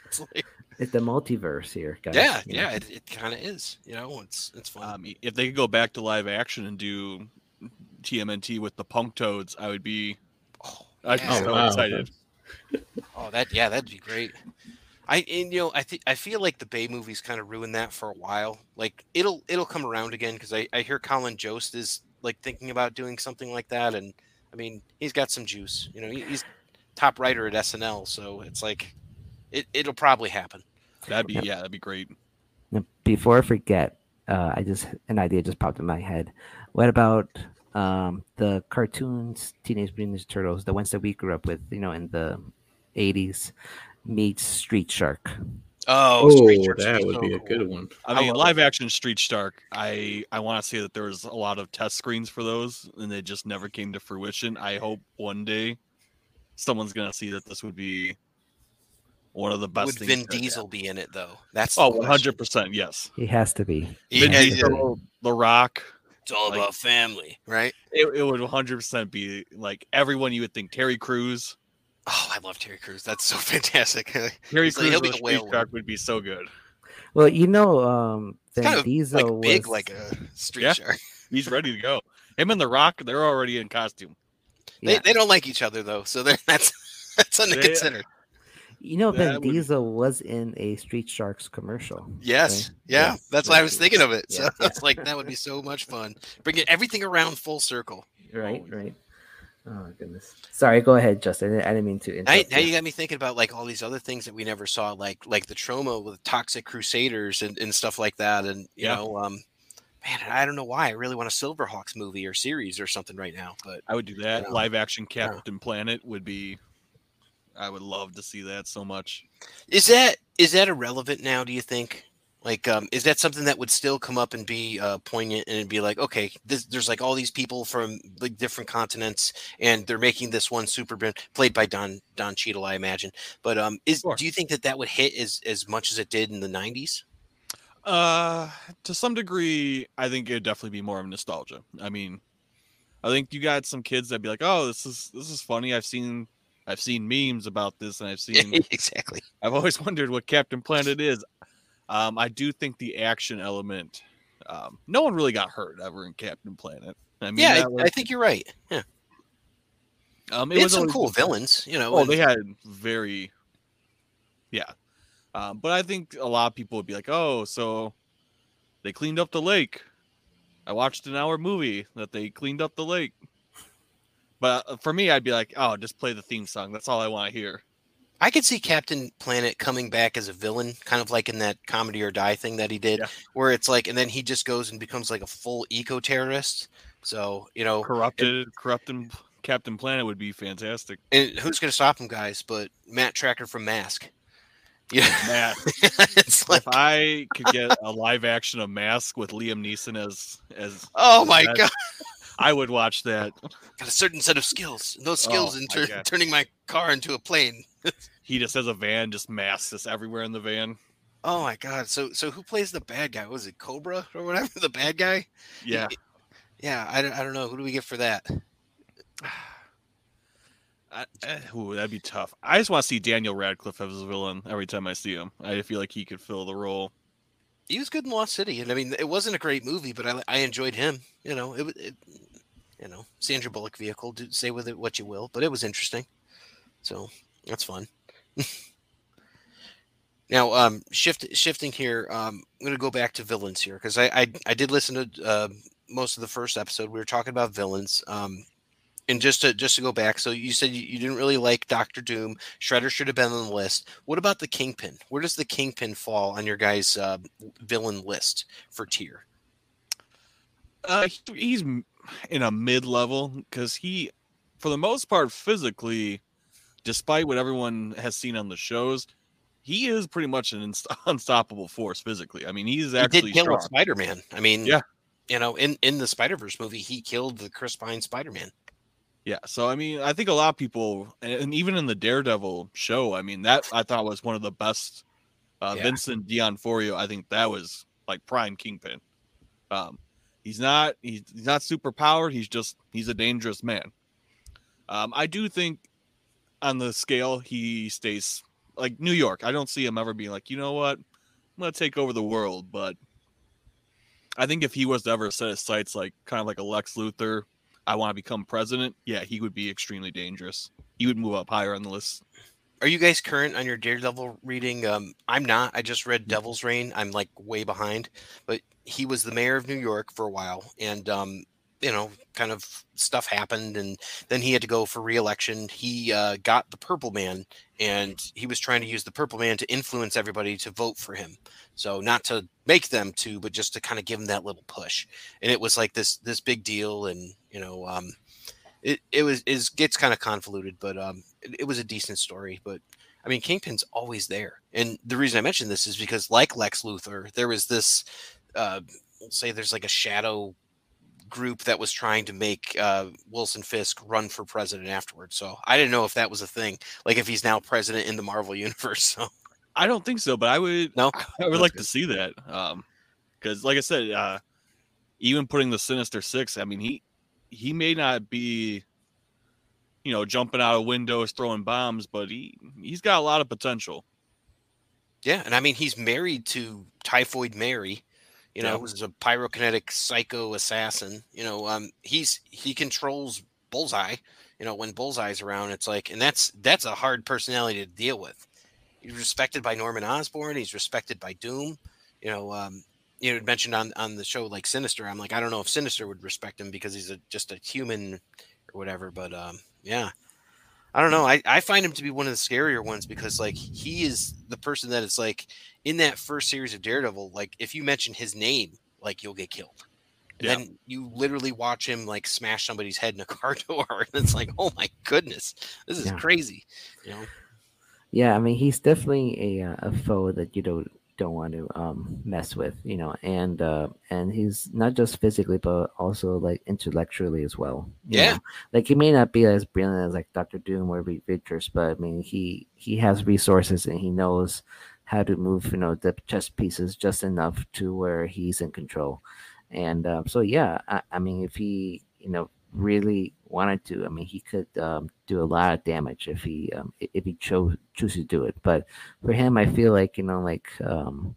it's, like, it's the multiverse here, guys. Yeah, you yeah, know? it, it kind of is. You know, it's it's fun. Um, if they could go back to live action and do T M N T with the Punk Toads, I would be. Oh, I'd yeah. be so oh, wow. excited. Oh, that yeah, that'd be great. I and you know, I think I feel like the Bay movies kind of ruined that for a while. Like it'll it'll come around again because I I hear Colin Jost is like thinking about doing something like that and. I mean, he's got some juice. You know, he's top writer at S N L, so it's like it, it'll probably happen. That'd be yeah, that'd be great. Before I forget, uh, I just an idea just popped in my head. What about um, the cartoons, Teenage Mutant Ninja Turtles, the ones that we grew up with, you know, in the eighties, meets Street Shark. Oh, Street oh Shark, that would be a good one. I mean, live action Street Shark. I, I want to say that there was a lot of test screens for those, and they just never came to fruition. I hope one day someone's gonna see that this would be one of the best. Would things Vin Diesel have. Be in it though? That's oh, one hundred percent. Yes, he has to be. Vin yeah, Diesel, The Rock. It's all like, about family, right? It, it would one hundred percent be like everyone you would think. Terry Crews. Oh, I love Terry Crews. That's so fantastic. Terry Crews like, with Street Shark would be so good. Well, you know, um, Vin Diesel like was... big like a Street yeah, Shark. He's ready to go. Him and The Rock, they're already in costume. Yeah. They they don't like each other though, so that's that's something to consider. You know, Vin Diesel would... was in a Street Sharks commercial. Yes, right? yeah, yes. that's why I was thinking of it. Yeah. So yeah. It's like that would be so much fun. Bring it, everything around full circle. Right, oh, right. Oh, goodness. Sorry, go ahead, Justin. I didn't mean to interrupt. Now, now you got me thinking about, like, all these other things that we never saw, like like the trauma with Toxic Crusaders and, and stuff like that. And, you yeah. know, um, man, I don't know why. I really want a Silverhawks movie or series or something right now. But I would do that. You know, live-action Captain yeah. Planet would be – I would love to see that so much. Is that is that irrelevant now, do you think? Like, um, is that something that would still come up and be uh, poignant and be like, okay, this, there's like all these people from like different continents, and they're making this one Superman played by Don Don Cheadle, I imagine. But um, is sure. do you think that that would hit as as much as it did in the nineties? Uh, to some degree, I think it'd definitely be more of nostalgia. I mean, I think you got some kids that'd be like, oh, this is this is funny. I've seen. I've seen memes about this, and I've seen exactly. I've always wondered what Captain Planet is. Um, I do think the action element, um, no one really got hurt ever in Captain Planet. I mean, yeah, was, I think you're right. Yeah. Um, it was some cool villains, you know. Oh, and... they had very, yeah. Um, but I think a lot of people would be like, oh, so they cleaned up the lake. I watched an hour movie that they cleaned up the lake. But for me, I'd be like, oh, just play the theme song. That's all I want to hear. I could see Captain Planet coming back as a villain, kind of like in that Comedy or Die thing that he did, yeah. where it's like, and then he just goes and becomes like a full eco-terrorist. So, you know. Corrupted, it, corrupting Captain Planet would be fantastic. And who's going to stop him, guys, but Matt Tracker from Mask. Yeah, Matt. It's like... If I could get a live action of Mask with Liam Neeson as... as oh, as my that, God. I would watch that. Got a certain set of skills. Those skills oh, in ter- my turning my car into a plane. He just has a van, just masks us everywhere in the van. Oh my God! So, so who plays the bad guy? Was it Cobra or whatever? The bad guy? Yeah, he, yeah. I don't, I don't know. Who do we get for that? I, I, ooh, that'd be tough. I just want to see Daniel Radcliffe as a villain every time I see him. I feel like he could fill the role. He was good in Lost City, and I mean, it wasn't a great movie, but I, I enjoyed him. You know, it, it, you know, Sandra Bullock vehicle. Do, say with it what you will, but it was interesting. So. That's fun. Now, um, shift shifting here. Um, I'm going to go back to villains here because I, I I did listen to uh, most of the first episode. We were talking about villains. Um, and just to just to go back, so you said you, you didn't really like Doctor Doom. Shredder should have been on the list. What about the Kingpin? Where does the Kingpin fall on your guys' uh, villain list for tier? Uh, he's in a mid-level because he, for the most part, physically, despite what everyone has seen on the shows, he is pretty much an inst- unstoppable force physically. I mean, he's actually he did kill Spider-Man. I mean, yeah, you know, in, in the Spider-Verse movie, he killed the Chris Pine Spider-Man. Yeah, so I mean, I think a lot of people, and, and even in the Daredevil show, I mean, that I thought was one of the best. Uh, yeah. Vincent D'Onofrio, I think that was like prime Kingpin. Um, he's not he's, he's not super powered. He's just he's a dangerous man. Um, I do think on the scale he stays. Like New York, I don't see him ever being like, you know what, I'm going to take over the world. But I think if he was to ever set his sights, like kind of like a Lex Luthor, I want to become president. Yeah, he would be extremely dangerous. He would move up higher on the list. Are you guys current on your Daredevil reading? Um, I'm not. I just read Devil's Reign. I'm like way behind. But he was the mayor of New York for a while. And, um, you know, kind of stuff happened. And then he had to go for re-election. He uh, got the Purple Man. And he was trying to use the Purple Man to influence everybody to vote for him. So not to make them to, but just to kind of give him that little push. And it was like this, this big deal. And, you know, um, it, it was, is gets kind of convoluted, but um, it, it was a decent story. But I mean, Kingpin's always there. And the reason I mentioned this is because like Lex Luthor, there was this, uh, let's say there's like a shadow group that was trying to make uh, Wilson Fisk run for president afterwards. So I didn't know if that was a thing, like if he's now president in the Marvel universe. So I don't think so, but I would, no, I would like good. to see that. Um, cause like I said, uh, even putting the Sinister Six, I mean, he, he may not be, you know, jumping out of windows, throwing bombs, but he, he's got a lot of potential. Yeah. And I mean, he's married to Typhoid Mary. You know, who's a pyrokinetic psycho assassin. You know, um, he's he controls Bullseye. You know, when Bullseye's around, it's like, and that's that's a hard personality to deal with. He's respected by Norman Osborn. He's respected by Doom. You know, um, you know, mentioned on, on the show like Sinister. I'm like, I don't know if Sinister would respect him because he's a, just a human or whatever. But um, yeah, I don't know. I, I find him to be one of the scarier ones because like he is the person that is like. In that first series of Daredevil, like if you mention his name, like you'll get killed. And yeah. Then you literally watch him like smash somebody's head in a car door. And it's like, oh my goodness, this is yeah. crazy. You know? Yeah. I mean, he's definitely a, a foe that you don't, don't want to um, mess with, you know, and, uh, and he's not just physically, but also like intellectually as well. Yeah. Know? Like he may not be as brilliant as like Doctor Doom or Reed Richards, but I mean, he, he has resources and he knows how to move, you know, the chess pieces just enough to where he's in control. And um, so, yeah, I, I mean, if he, you know, really wanted to, I mean, he could um, do a lot of damage if he um, if he chose chooses to do it. But for him, I feel like, you know, like, um,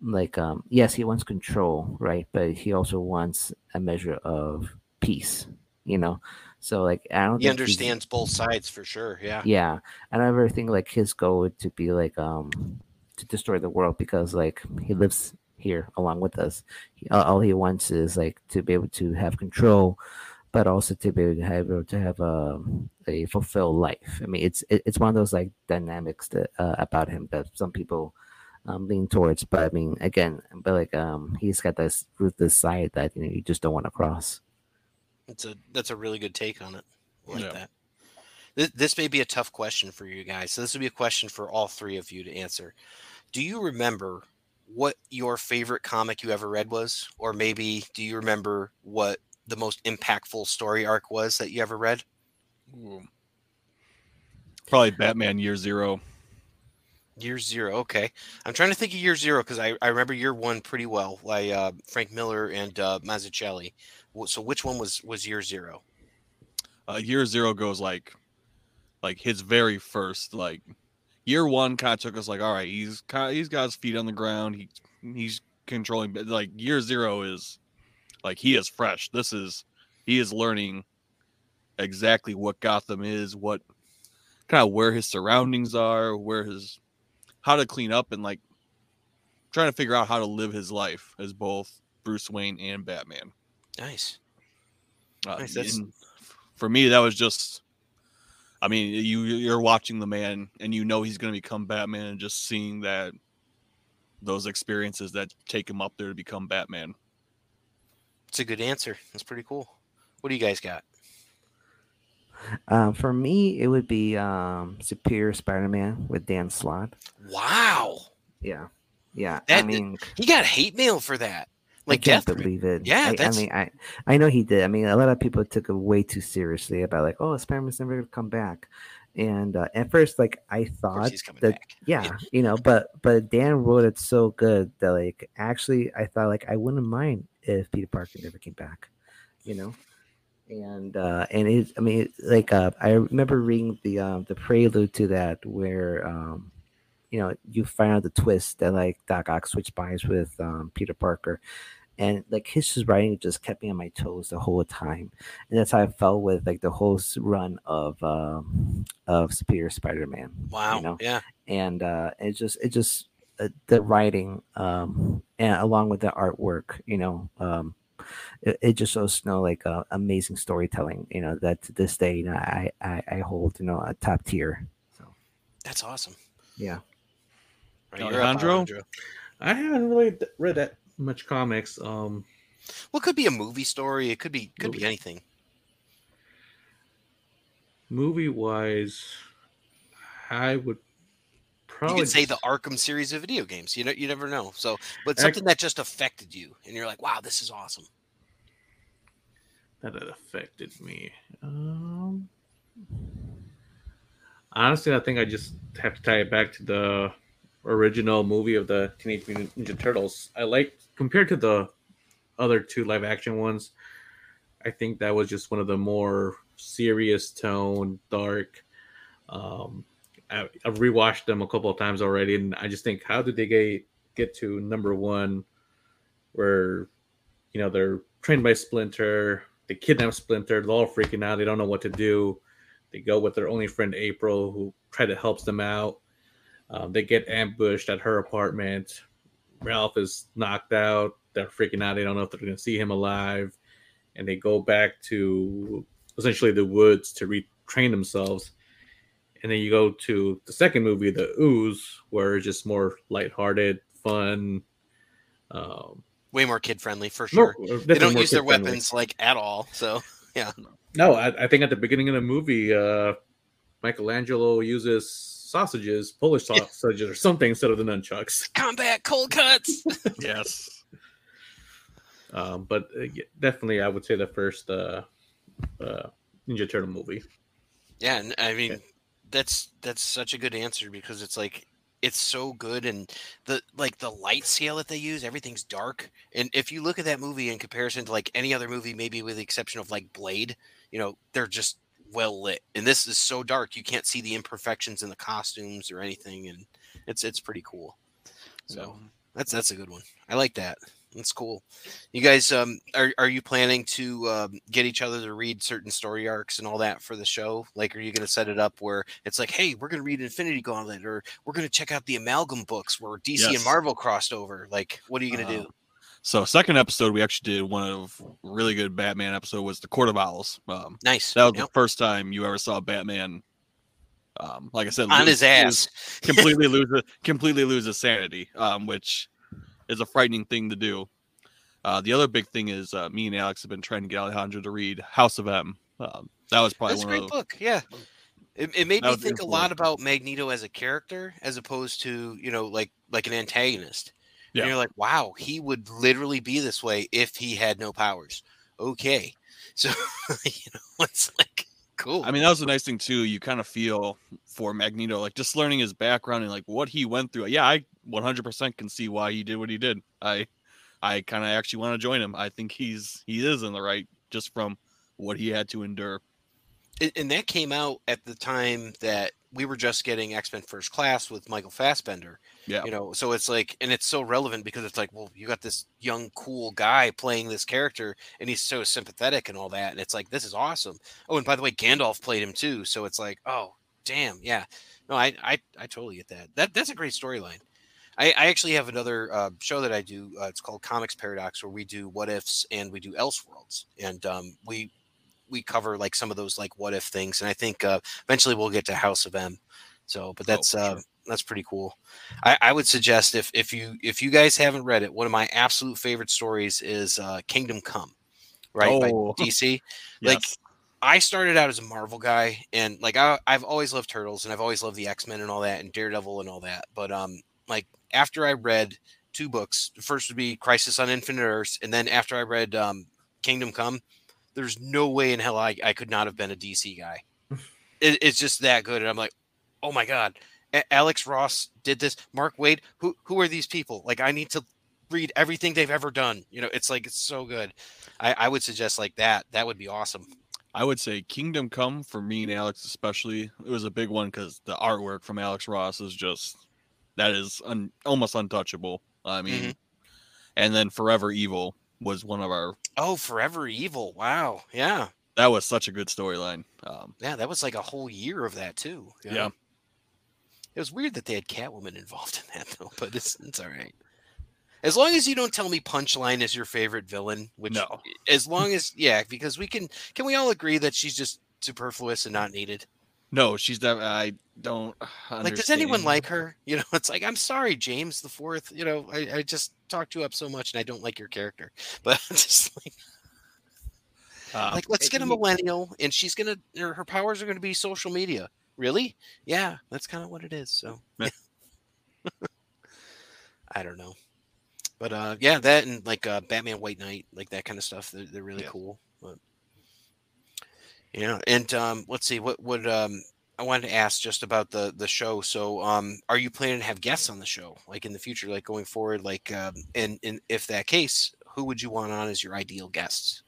like um, yes, he wants control, right? But he also wants a measure of peace, you know? So like I don't. He think understands both sides for sure. Yeah. Yeah, I don't ever think like his goal would to be like um to destroy the world because like he lives here along with us. He, all he wants is like to be able to have control, but also to be able to have to have a a fulfilled life. I mean, it's it's one of those like dynamics that uh, about him that some people um, lean towards. But I mean, again, but like um he's got this ruthless side that you know you just don't want to cross. It's a that's a really good take on it. I like yeah. that. This, this may be a tough question for you guys. So this would be a question for all three of you to answer. Do you remember what your favorite comic you ever read was? Or maybe do you remember what the most impactful story arc was that you ever read? Ooh. Probably Batman Year Zero. Year Zero, okay. I'm trying to think of Year Zero because I, I remember Year One pretty well, like uh, Frank Miller and uh, Mazzucchelli. So which one was, was Year Zero? Uh, year Zero goes like, like his very first like Year One kind of took us like, all right, he's he's got his feet on the ground, he he's controlling. Like Year Zero is like he is fresh. This is he is learning exactly what Gotham is, what kind of where his surroundings are, where his how to clean up and like trying to figure out how to live his life as both Bruce Wayne and Batman. Nice. Uh, nice. That's... For me, that was just, I mean, you, you're watching the man and you know he's going to become Batman, and just seeing that, those experiences that take him up there to become Batman. It's a good answer. That's pretty cool. What do you guys got? Uh, for me, it would be um, Superior Spider-Man with Dan Slott. Wow. Yeah. Yeah. That, I mean, he got hate mail for that. Like, I can't believe it. Yeah, I, that's... I mean, I, I know he did. I mean, a lot of people took it way too seriously about like, oh, Spider-Man's never going to come back. And uh, at first, like, I thought that, yeah, yeah, you know, but but Dan wrote it so good that, like, actually, I thought, like, I wouldn't mind if Peter Parker never came back, you know. And uh, and it, I mean, like, uh, I remember reading the uh, the prelude to that where, um, you know, you find out the twist that, like, Doc Ock switched bodies with um, Peter Parker. And like his just writing just kept me on my toes the whole time, and that's how I felt with like the whole run of um, of Superior Spider-Man. Wow, you know? Yeah. And uh, it just it just uh, the writing um, and along with the artwork, you know, um, it, it just shows, you know, like uh, amazing storytelling. You know, that to this day, you know, I, I I hold, you know, a top tier. So that's awesome. Yeah, right, Alejandro? Alejandro, I haven't really read that much comics. Um well, it could be a movie story, it could be could movie. be anything. Movie wise, I would probably you could say the Arkham series of video games. You know, you never know. So but something I, that just affected you and you're like, wow, this is awesome. That affected me. Um honestly, I think I just have to tie it back to the original movie of the Teenage Mutant Ninja Turtles. I like compared to the other two live action ones, I think that was just one of the more serious tone, dark. Um, I, I've rewatched them a couple of times already, and I just think, how did they get get to number one, where, you know, they're trained by Splinter, they kidnap Splinter, they're all freaking out, they don't know what to do, they go with their only friend April, who tried to help them out. Um, they get ambushed at her apartment. Ralph is knocked out. They're freaking out. They don't know if they're going to see him alive. And they go back to essentially the woods to retrain themselves. And then you go to the second movie, The Ooze, where it's just more lighthearted, fun. Um, Way more kid-friendly, for sure. No, they don't use their weapons like at all. So, yeah. No, I, I think at the beginning of the movie, uh, Michelangelo uses... sausages, Polish sausages, or something instead of the nunchucks. Combat cold cuts. Yes. Um, but uh, definitely, I would say the first uh, uh, Ninja Turtle movie. Yeah, and I mean, okay. that's that's such a good answer, because it's like it's so good, and the like the light scale that they use, everything's dark. And if you look at that movie in comparison to like any other movie, maybe with the exception of like Blade, you know, they're just well lit, and this is so dark you can't see the imperfections in the costumes or anything, and it's it's pretty cool. So that's that's a good one. I like that. That's cool. You guys, um, are are you planning to um, get each other to read certain story arcs and all that for the show? Like, are you going to set it up where it's like, hey, we're going to read Infinity Gauntlet, or we're going to check out the Amalgam books where D C yes. and Marvel crossed over? Like, what are you going to uh, do? So second episode, we actually did one of really good Batman episode was the Court of Owls. Um, nice. That was yep. the first time you ever saw Batman. Um, like I said, on lose, his ass, lose, completely lose, completely lose his sanity, um, which is a frightening thing to do. Uh, the other big thing is uh, me and Alex have been trying to get Alejandro to read House of M. Um, that was probably That's one a great of book. Yeah. It, it made me think a lot about Magneto as a character, as opposed to, you know, like, like an antagonist. Yeah. And you're like, wow, he would literally be this way if he had no powers. Okay. So, you know, it's like, cool. I mean, that was the nice thing, too. You kind of feel for Magneto, like just learning his background and like what he went through. Yeah, I one hundred percent can see why he did what he did. I I kind of actually want to join him. I think he's he is in the right just from what he had to endure. And that came out at the time that we were just getting X-Men First Class with Michael Fassbender. Yeah. You know, so it's like, and it's so relevant because it's like, well, you got this young, cool guy playing this character and he's so sympathetic and all that. And it's like, this is awesome. Oh, and by the way, Gandalf played him too. So it's like, oh, damn. Yeah. no, I, I, I totally get that. That that's a great storyline. I, I actually have another uh, show that I do. Uh, it's called Comics Paradox, where we do what ifs and we do Elseworlds, and um, we we cover like some of those like what if things. And I think uh, eventually we'll get to House of M. So, but that's oh, uh, sure. that's pretty cool. I, I would suggest if if you if you guys haven't read it, one of my absolute favorite stories is uh, Kingdom Come, right? Oh. By D C. Yes. Like, I started out as a Marvel guy, and like I, I've always loved Turtles, and I've always loved the X-Men and all that, and Daredevil and all that. But um, like after I read two books, the first would be Crisis on Infinite Earths, and then after I read um, Kingdom Come, there's no way in hell I, I could not have been a D C guy. it, it's just that good, and I'm like, oh my god, a- Alex Ross did this. Mark Waid, who who are these people? Like, I need to read everything they've ever done. You know, it's like it's so good. I, I would suggest like that. That would be awesome. I would say Kingdom Come, for me and Alex especially, it was a big one because the artwork from Alex Ross is just, that is un, almost untouchable. I mean, mm-hmm. And then Forever Evil was one of our... Oh, Forever Evil. Wow. Yeah. That was such a good storyline. Um, yeah, that was like a whole year of that too. Yeah. yeah. It was weird that they had Catwoman involved in that though, but it's, it's all right. As long as you don't tell me Punchline is your favorite villain, which no. as long as, yeah, because we can, can we all agree that she's just superfluous and not needed? No, she's that. I don't understand. Like, does anyone like her? You know, it's like, I'm sorry, James the Fourth, you know, I, I just talked you up so much and I don't like your character, but I'm just like, uh, like, let's get a millennial and she's going to, her, her powers are going to be social media. Really? Yeah. That's kind of what it is. So I don't know. But uh, yeah, that and like uh, Batman White Knight, like that kind of stuff. They're, they're really yeah. cool. But, yeah, and um, let's see what what um, I wanted to ask just about the the show. So, um, are you planning to have guests on the show, like in the future, like going forward, like um, and and if that case, who would you want on as your ideal guests?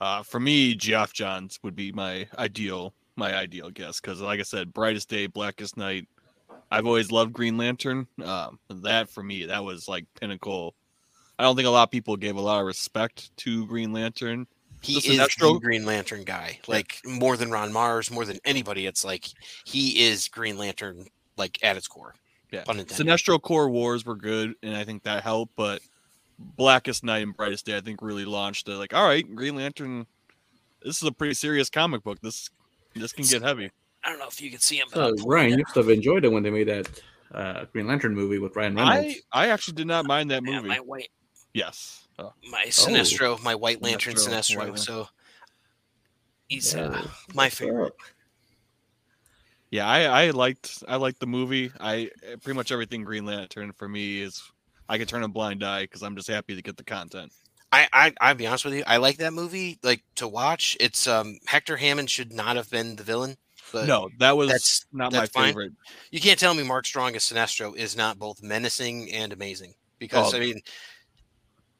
Uh, for me, Geoff Johns would be my ideal my ideal guest because, like I said, brightest day, blackest night. I've always loved Green Lantern. Um, that for me, that was like pinnacle. I don't think a lot of people gave a lot of respect to Green Lantern. He Listen, is the Green Lantern guy, like yeah. more than Ron Mars, more than anybody. It's like he is Green Lantern, like at its core. Yeah, Sinestro Corps wars were good, and I think that helped. But Blackest Night and Brightest Day, I think, really launched it. Like, all right, Green Lantern. This is a pretty serious comic book. This this can get heavy. I don't know if you can see him. But uh, Ryan, you must have enjoyed it when they made that uh, Green Lantern movie with Ryan Reynolds. I, I actually did not mind that movie. Yeah, my white, yes, oh. my Sinestro, oh. my White Lantern Sinestro. Sinestro. White Lantern. So he's yeah. uh, my favorite. Yeah, I, I liked I liked the movie. I pretty much everything Green Lantern for me is I could turn a blind eye because I'm just happy to get the content. I, I, I'll be honest with you. I like that movie. Like to watch. It's um, Hector Hammond should not have been the villain. But no, that was that's, not that's my fine. favorite. You can't tell me Mark Strong as Sinestro is not both menacing and amazing because oh. I mean,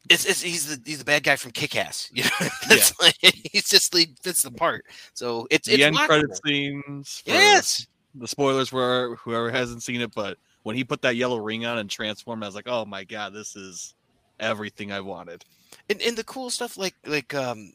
it's, it's he's the he's the bad guy from Kick-Ass. You know, that's yeah. like, he's just he fits the part. So it's the it's end credit scenes. Yes, the spoilers for whoever hasn't seen it, but when he put that yellow ring on and transformed, I was like, oh my god, this is everything I wanted. And and the cool stuff like like um.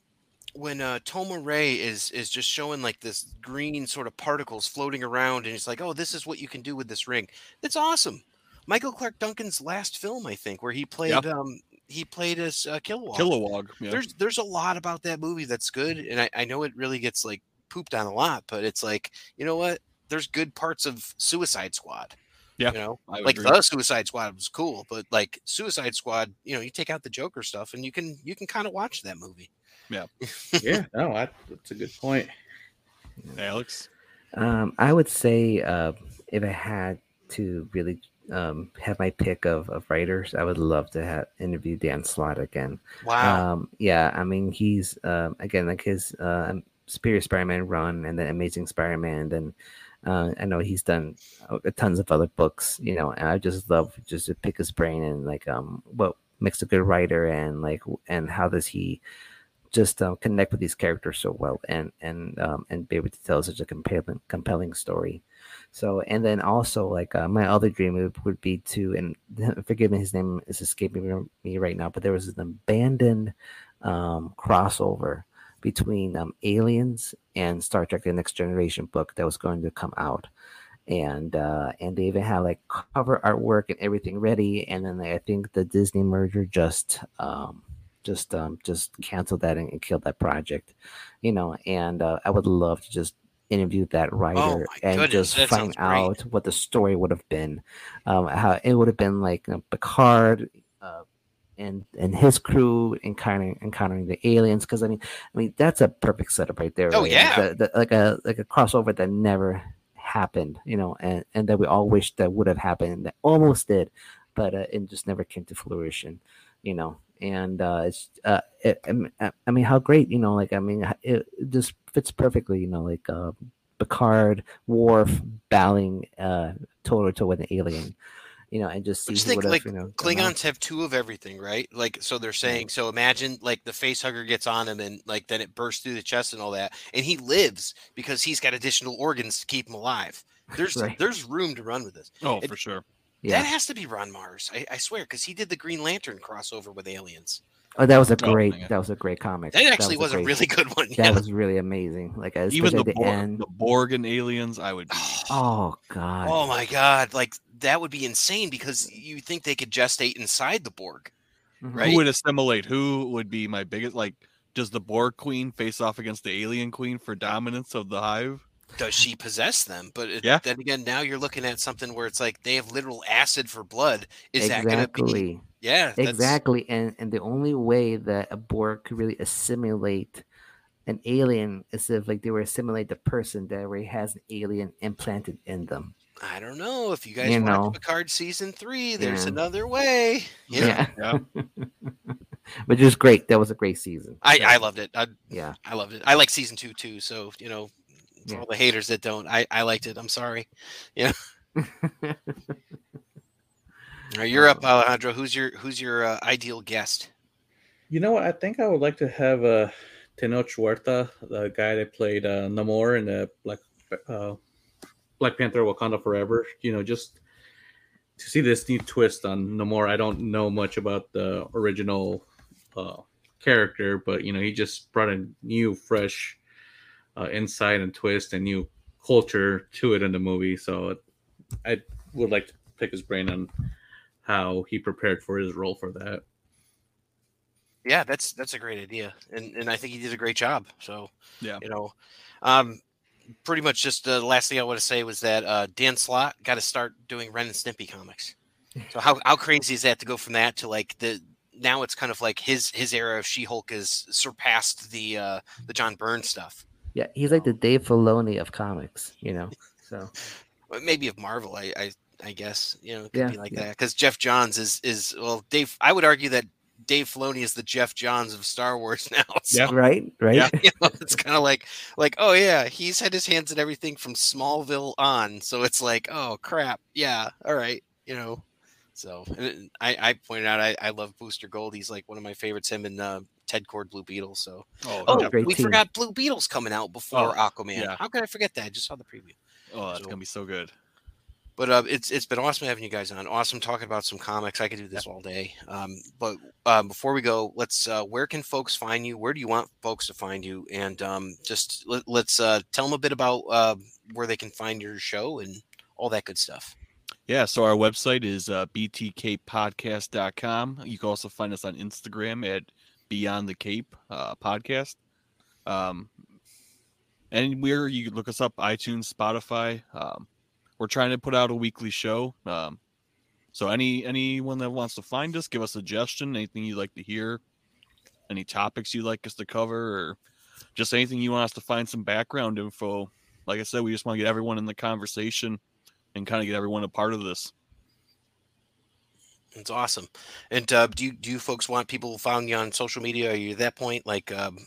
when uh, Toma Ray is is just showing like this green sort of particles floating around and it's like, oh, this is what you can do with this ring. That's awesome. Michael Clark Duncan's last film, I think, where he played yep. um he played as uh, Kilowog. Kilowog. Yeah. There's there's a lot about that movie that's good, and I, I know it really gets like pooped on a lot, but it's like, you know what? There's good parts of Suicide Squad. Yeah, you know, like agree. the Suicide Squad was cool, but like Suicide Squad, you know, you take out the Joker stuff and you can you can kind of watch that movie. Yeah, yeah, no, I, that's a good point, Alex. Um, I would say uh, if I had to really um, have my pick of, of writers, I would love to have interview Dan Slott again. Wow. Um, yeah, I mean, he's um, again like his uh, Superior Spider-Man run and then Amazing Spider-Man. Then uh, I know he's done tons of other books, you know. And I just love just to pick his brain and like um, what makes a good writer and like and how does he just uh, connect with these characters so well and and um, and be able to tell such a compelling compelling story. So and then also like uh, my other dream would be to, and forgive me, his name is escaping me right now, but there was an abandoned um, crossover between um, Aliens and Star Trek: The Next Generation book that was going to come out. and uh, and they even have like cover artwork and everything ready. And then I think the Disney merger just um, just um, just canceled that and, and killed that project, you know. And uh, I would love to just interview that writer oh and goodness, just find out what the story would have been, um, how it would have been like, you know, Picard uh, and and his crew encountering encountering the aliens. Because I mean, I mean that's a perfect setup right there. Oh right? yeah, the, the, like a like a crossover that never happened, you know, and, and that we all wish that would have happened. That almost did, but uh, it just never came to fruition, you know. And uh, it's uh, it, I mean, how great, you know, like I mean, it just fits perfectly, you know, like uh, Picard, Worf, battling uh, toe to toe with an alien, you know, and just see just think, what like, else, you know, Klingons have two of everything, right? Like, so they're saying, so imagine like the facehugger gets on him and like then it bursts through the chest and all that, and he lives because he's got additional organs to keep him alive. There's right. there's room to run with this. Oh, it, for sure. Yeah. That has to be Ron Mars, I, I swear, because he did the Green Lantern crossover with aliens. Oh, that was a great, oh, that was a great comic. That actually that was, was a great, really good one. Yeah. That was really amazing. Like even the, the Borg, end. the Borg and aliens, I would. Be... Oh god. Oh my god! Like that would be insane because you think they could gestate inside the Borg, mm-hmm. right? Who would assimilate? Who would be my biggest? Like, does the Borg Queen face off against the Alien Queen for dominance of the Hive? Does she possess them? But it, yeah. then again, now you're looking at something where it's like they have literal acid for blood. Is exactly. that going to be? Yeah, exactly. And and the only way that a Borg could really assimilate an alien is if like they were assimilate the person that already has an alien implanted in them. I don't know if you guys you watch know. Picard season three. There's yeah. another way. Yeah. yeah. yeah. But it was great. That was a great season. I, yeah. I loved it. I, yeah, I loved it. I like season two too. So you know. For all the haters that don't, I, I liked it. I'm sorry. Yeah. All right, you're up, Alejandro. Who's your who's your uh, ideal guest? You know what? I think I would like to have uh, Tenoch Huerta, the guy that played uh, Namor in the Black uh, Black Panther: Wakanda Forever. You know, just to see this new twist on Namor. I don't know much about the original uh, character, but you know, he just brought a new, fresh. Uh, insight and twist and new culture to it in the movie. So I would like to pick his brain on how he prepared for his role for that. Yeah, that's that's a great idea. And and I think he did a great job. So, yeah, you know, um, pretty much just the last thing I want to say was that uh, Dan Slott got to start doing Ren and Stimpy comics. So how, how crazy is that to go from that to like the now it's kind of like his his era of She-Hulk has surpassed the uh, the John Byrne stuff. Yeah, he's like the Dave Filoni of comics, you know. So, well, maybe of Marvel, I, I, I guess, you know, it could yeah, be like yeah. that because Geoff Johns is is well, Dave. I would argue that Dave Filoni is the Geoff Johns of Star Wars now. So, yeah, right, right. Yeah, you know, it's kind of like like oh yeah, he's had his hands in everything from Smallville on. So it's like oh crap, yeah, all right, you know. So and I, I pointed out I, I love Booster Gold. He's like one of my favorites. Him and. Uh, Ted Kord, Blue Beetle. So, oh, oh we team. forgot Blue Beetle's coming out before oh, Aquaman. Yeah. How could I forget that? I just saw the preview. Oh, that's so, gonna be so good. But uh, it's it's been awesome having you guys on. Awesome talking about some comics. I could do this all day. Um, but uh, before we go, let's. Uh, where can folks find you? Where do you want folks to find you? And um, just let, let's uh, tell them a bit about uh, where they can find your show and all that good stuff. Yeah, so our website is uh, b t k podcast dot com. You can also find us on Instagram at Beyond the Cape uh, podcast. Um, anywhere you can look us up, iTunes, Spotify. Um, we're trying to put out a weekly show. Um, so any anyone that wants to find us, give us a suggestion, anything you'd like to hear, any topics you'd like us to cover, or just anything you want us to find some background info. Like I said, we just want to get everyone in the conversation and kind of get everyone a part of this. It's awesome. And uh, do you do you folks want people to find you on social media? Are you at that point? Like, um...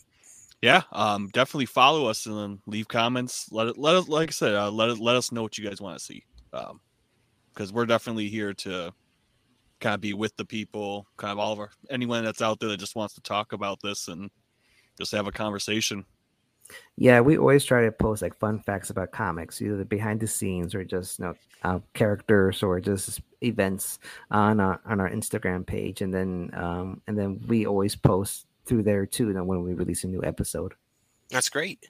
yeah, um, definitely follow us and then leave comments. Let it let us like I said, uh, let it let us know what you guys want to see, because um, we're definitely here to kind of be with the people, kind of all of our anyone that's out there that just wants to talk about this and just have a conversation. Yeah, we always try to post like fun facts about comics, either behind the scenes or just you know uh, characters or just events on our, on our Instagram page, and then um, and then we always post through there too. You know, when we release a new episode, that's great.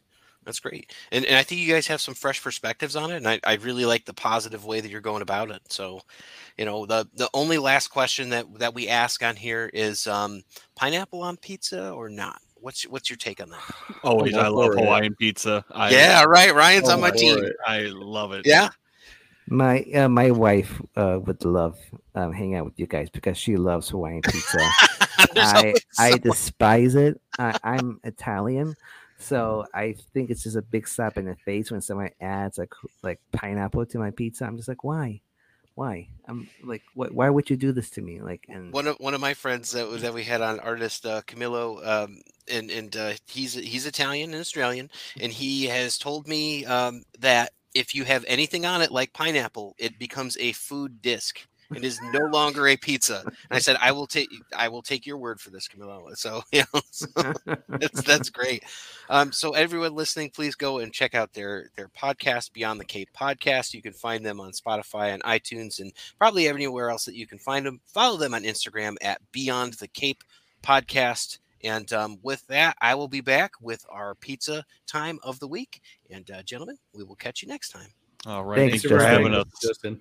That's great. And, and I think you guys have some fresh perspectives on it. And I, I really like the positive way that you're going about it. So, you know, the, the only last question that, that we ask on here is um, pineapple on pizza or not? What's what's your take on that? Always, I love Hawaiian pizza. I, yeah, right. Ryan's on my team. I love it. Yeah. My uh, my wife uh, would love um, hanging out with you guys because she loves Hawaiian pizza. I I despise it. I, I'm Italian, so I think it's just a big slap in the face when someone adds like like pineapple to my pizza. I'm just like, why? Why? I'm like, what, why would you do this to me? Like, and one of one of my friends that that we had on, artist uh, Camilo, um, and and uh, he's he's Italian and Australian, and he has told me um, that if you have anything on it like pineapple, it becomes a food disc. It is no longer a pizza. And I said, I will take I will take your word for this, Camilo. So yeah, you know, so that's that's great. Um, so everyone listening, please go and check out their their podcast, Beyond the Cape Podcast. You can find them on Spotify and iTunes and probably anywhere else that you can find them. Follow them on Instagram at Beyond the Cape Podcast. And um, with that, I will be back with our pizza time of the week. And uh, gentlemen, we will catch you next time. All right. Thanks, Thanks for having us, Justin.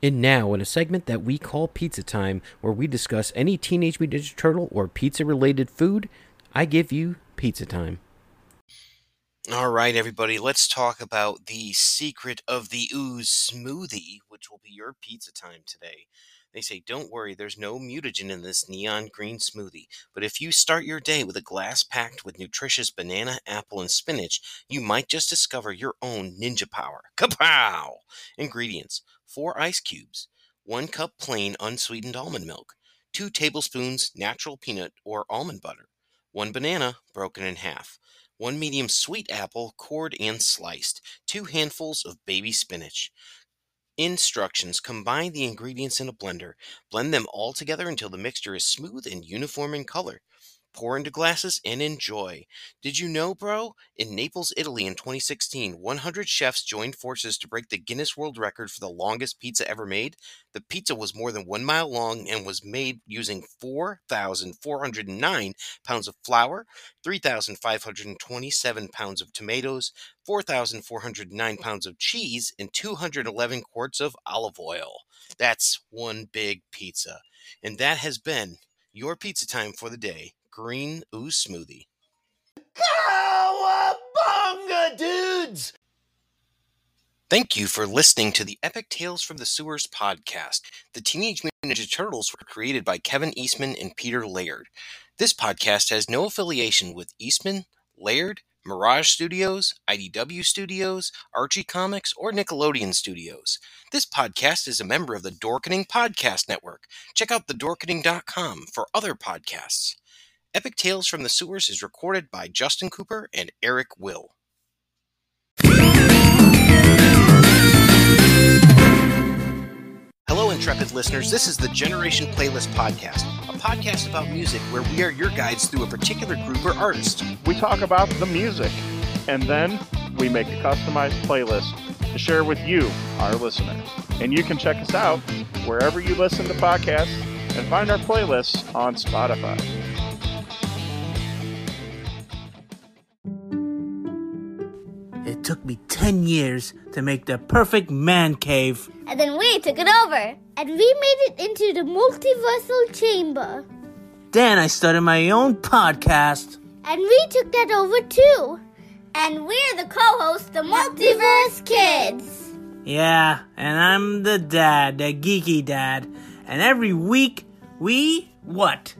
And now, in a segment that we call Pizza Time, where we discuss any Teenage Mutant Ninja Turtle or pizza-related food, I give you Pizza Time. All right, everybody, let's talk about the secret of the ooze smoothie, which will be your pizza time today. They say, don't worry, there's no mutagen in this neon green smoothie. But if you start your day with a glass packed with nutritious banana, apple, and spinach, you might just discover your own ninja power. Kapow! Ingredients. Four ice cubes. One cup plain unsweetened almond milk. Two tablespoons natural peanut or almond butter. One banana, broken in half. One medium sweet apple, cored and sliced. Two handfuls of baby spinach. Instructions. Combine the ingredients in a blender. Blend them all together until the mixture is smooth and uniform in color. Pour into glasses and enjoy. Did you know, bro? In Naples, Italy in twenty sixteen, one hundred chefs joined forces to break the Guinness World Record for the longest pizza ever made. The pizza was more than one mile long and was made using four thousand four hundred nine pounds of flour, three thousand five hundred twenty-seven pounds of tomatoes, four thousand four hundred nine pounds of cheese, and two hundred eleven quarts of olive oil. That's one big pizza. And that has been your pizza time for the day. Green ooze smoothie. Cowabunga, dudes! Thank you for listening to the Epic Tales from the Sewers podcast. The Teenage Mutant Ninja Turtles were created by Kevin Eastman and Peter Laird. This podcast has no affiliation with Eastman, Laird, Mirage Studios, I D W Studios, Archie Comics, or Nickelodeon Studios. This podcast is a member of the Dorkening Podcast Network. Check out the dorkening dot com for other podcasts. Epic Tales from the Sewers is recorded by Justin Cooper and Eric Will. Hello, intrepid listeners. This is the Generation Playlist Podcast, a podcast about music where we are your guides through a particular group or artist. We talk about the music, and then we make a customized playlist to share with you, our listener. And you can check us out wherever you listen to podcasts and find our playlists on Spotify. It took me ten years to make the perfect man cave. And then we took it over. And we made it into the multiversal chamber. Then I started my own podcast. And we took that over too. And we're the co-hosts, the Multiverse Kids. Yeah, and I'm the dad, the geeky dad. And every week, we what?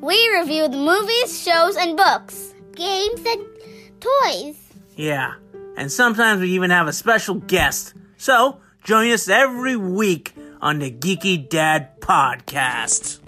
We review the movies, shows, and books. Games and toys. Yeah, and sometimes we even have a special guest. So, join us every week on the Geeky Dad Podcast.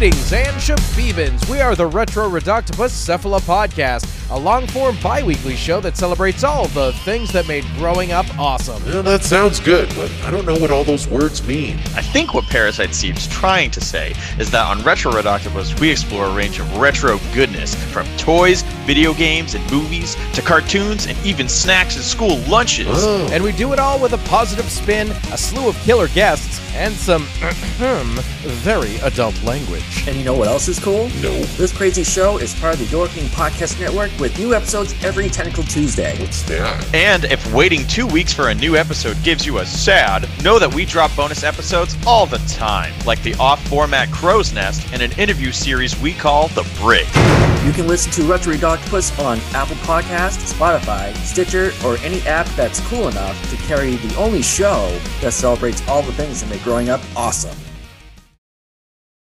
Greetings and Shabibans. We are the Retro Reductibus Cephala Podcast, a long-form bi-weekly show that celebrates all the things that made growing up awesome. Yeah, that sounds good, but I don't know what all those words mean. I think what Parasite seems trying to say is that on Retro Reductibus, we explore a range of retro goodness, from toys, video games, and movies, to cartoons, and even snacks and school lunches. Oh. And we do it all with a positive spin, a slew of killer guests, and some very adult language. And you know what else is cool? No. This crazy show is part of the Dorking Podcast Network, with new episodes every Tentacle Tuesday. What's that? And if waiting two weeks for a new episode gives you a sad, know that we drop bonus episodes all the time, like the off-format Crow's Nest and an interview series we call The Brick. You can listen to Retro Reductibus on Apple Podcasts, Spotify, Stitcher, or any app that's cool enough to carry the only show that celebrates all the things that make growing up awesome.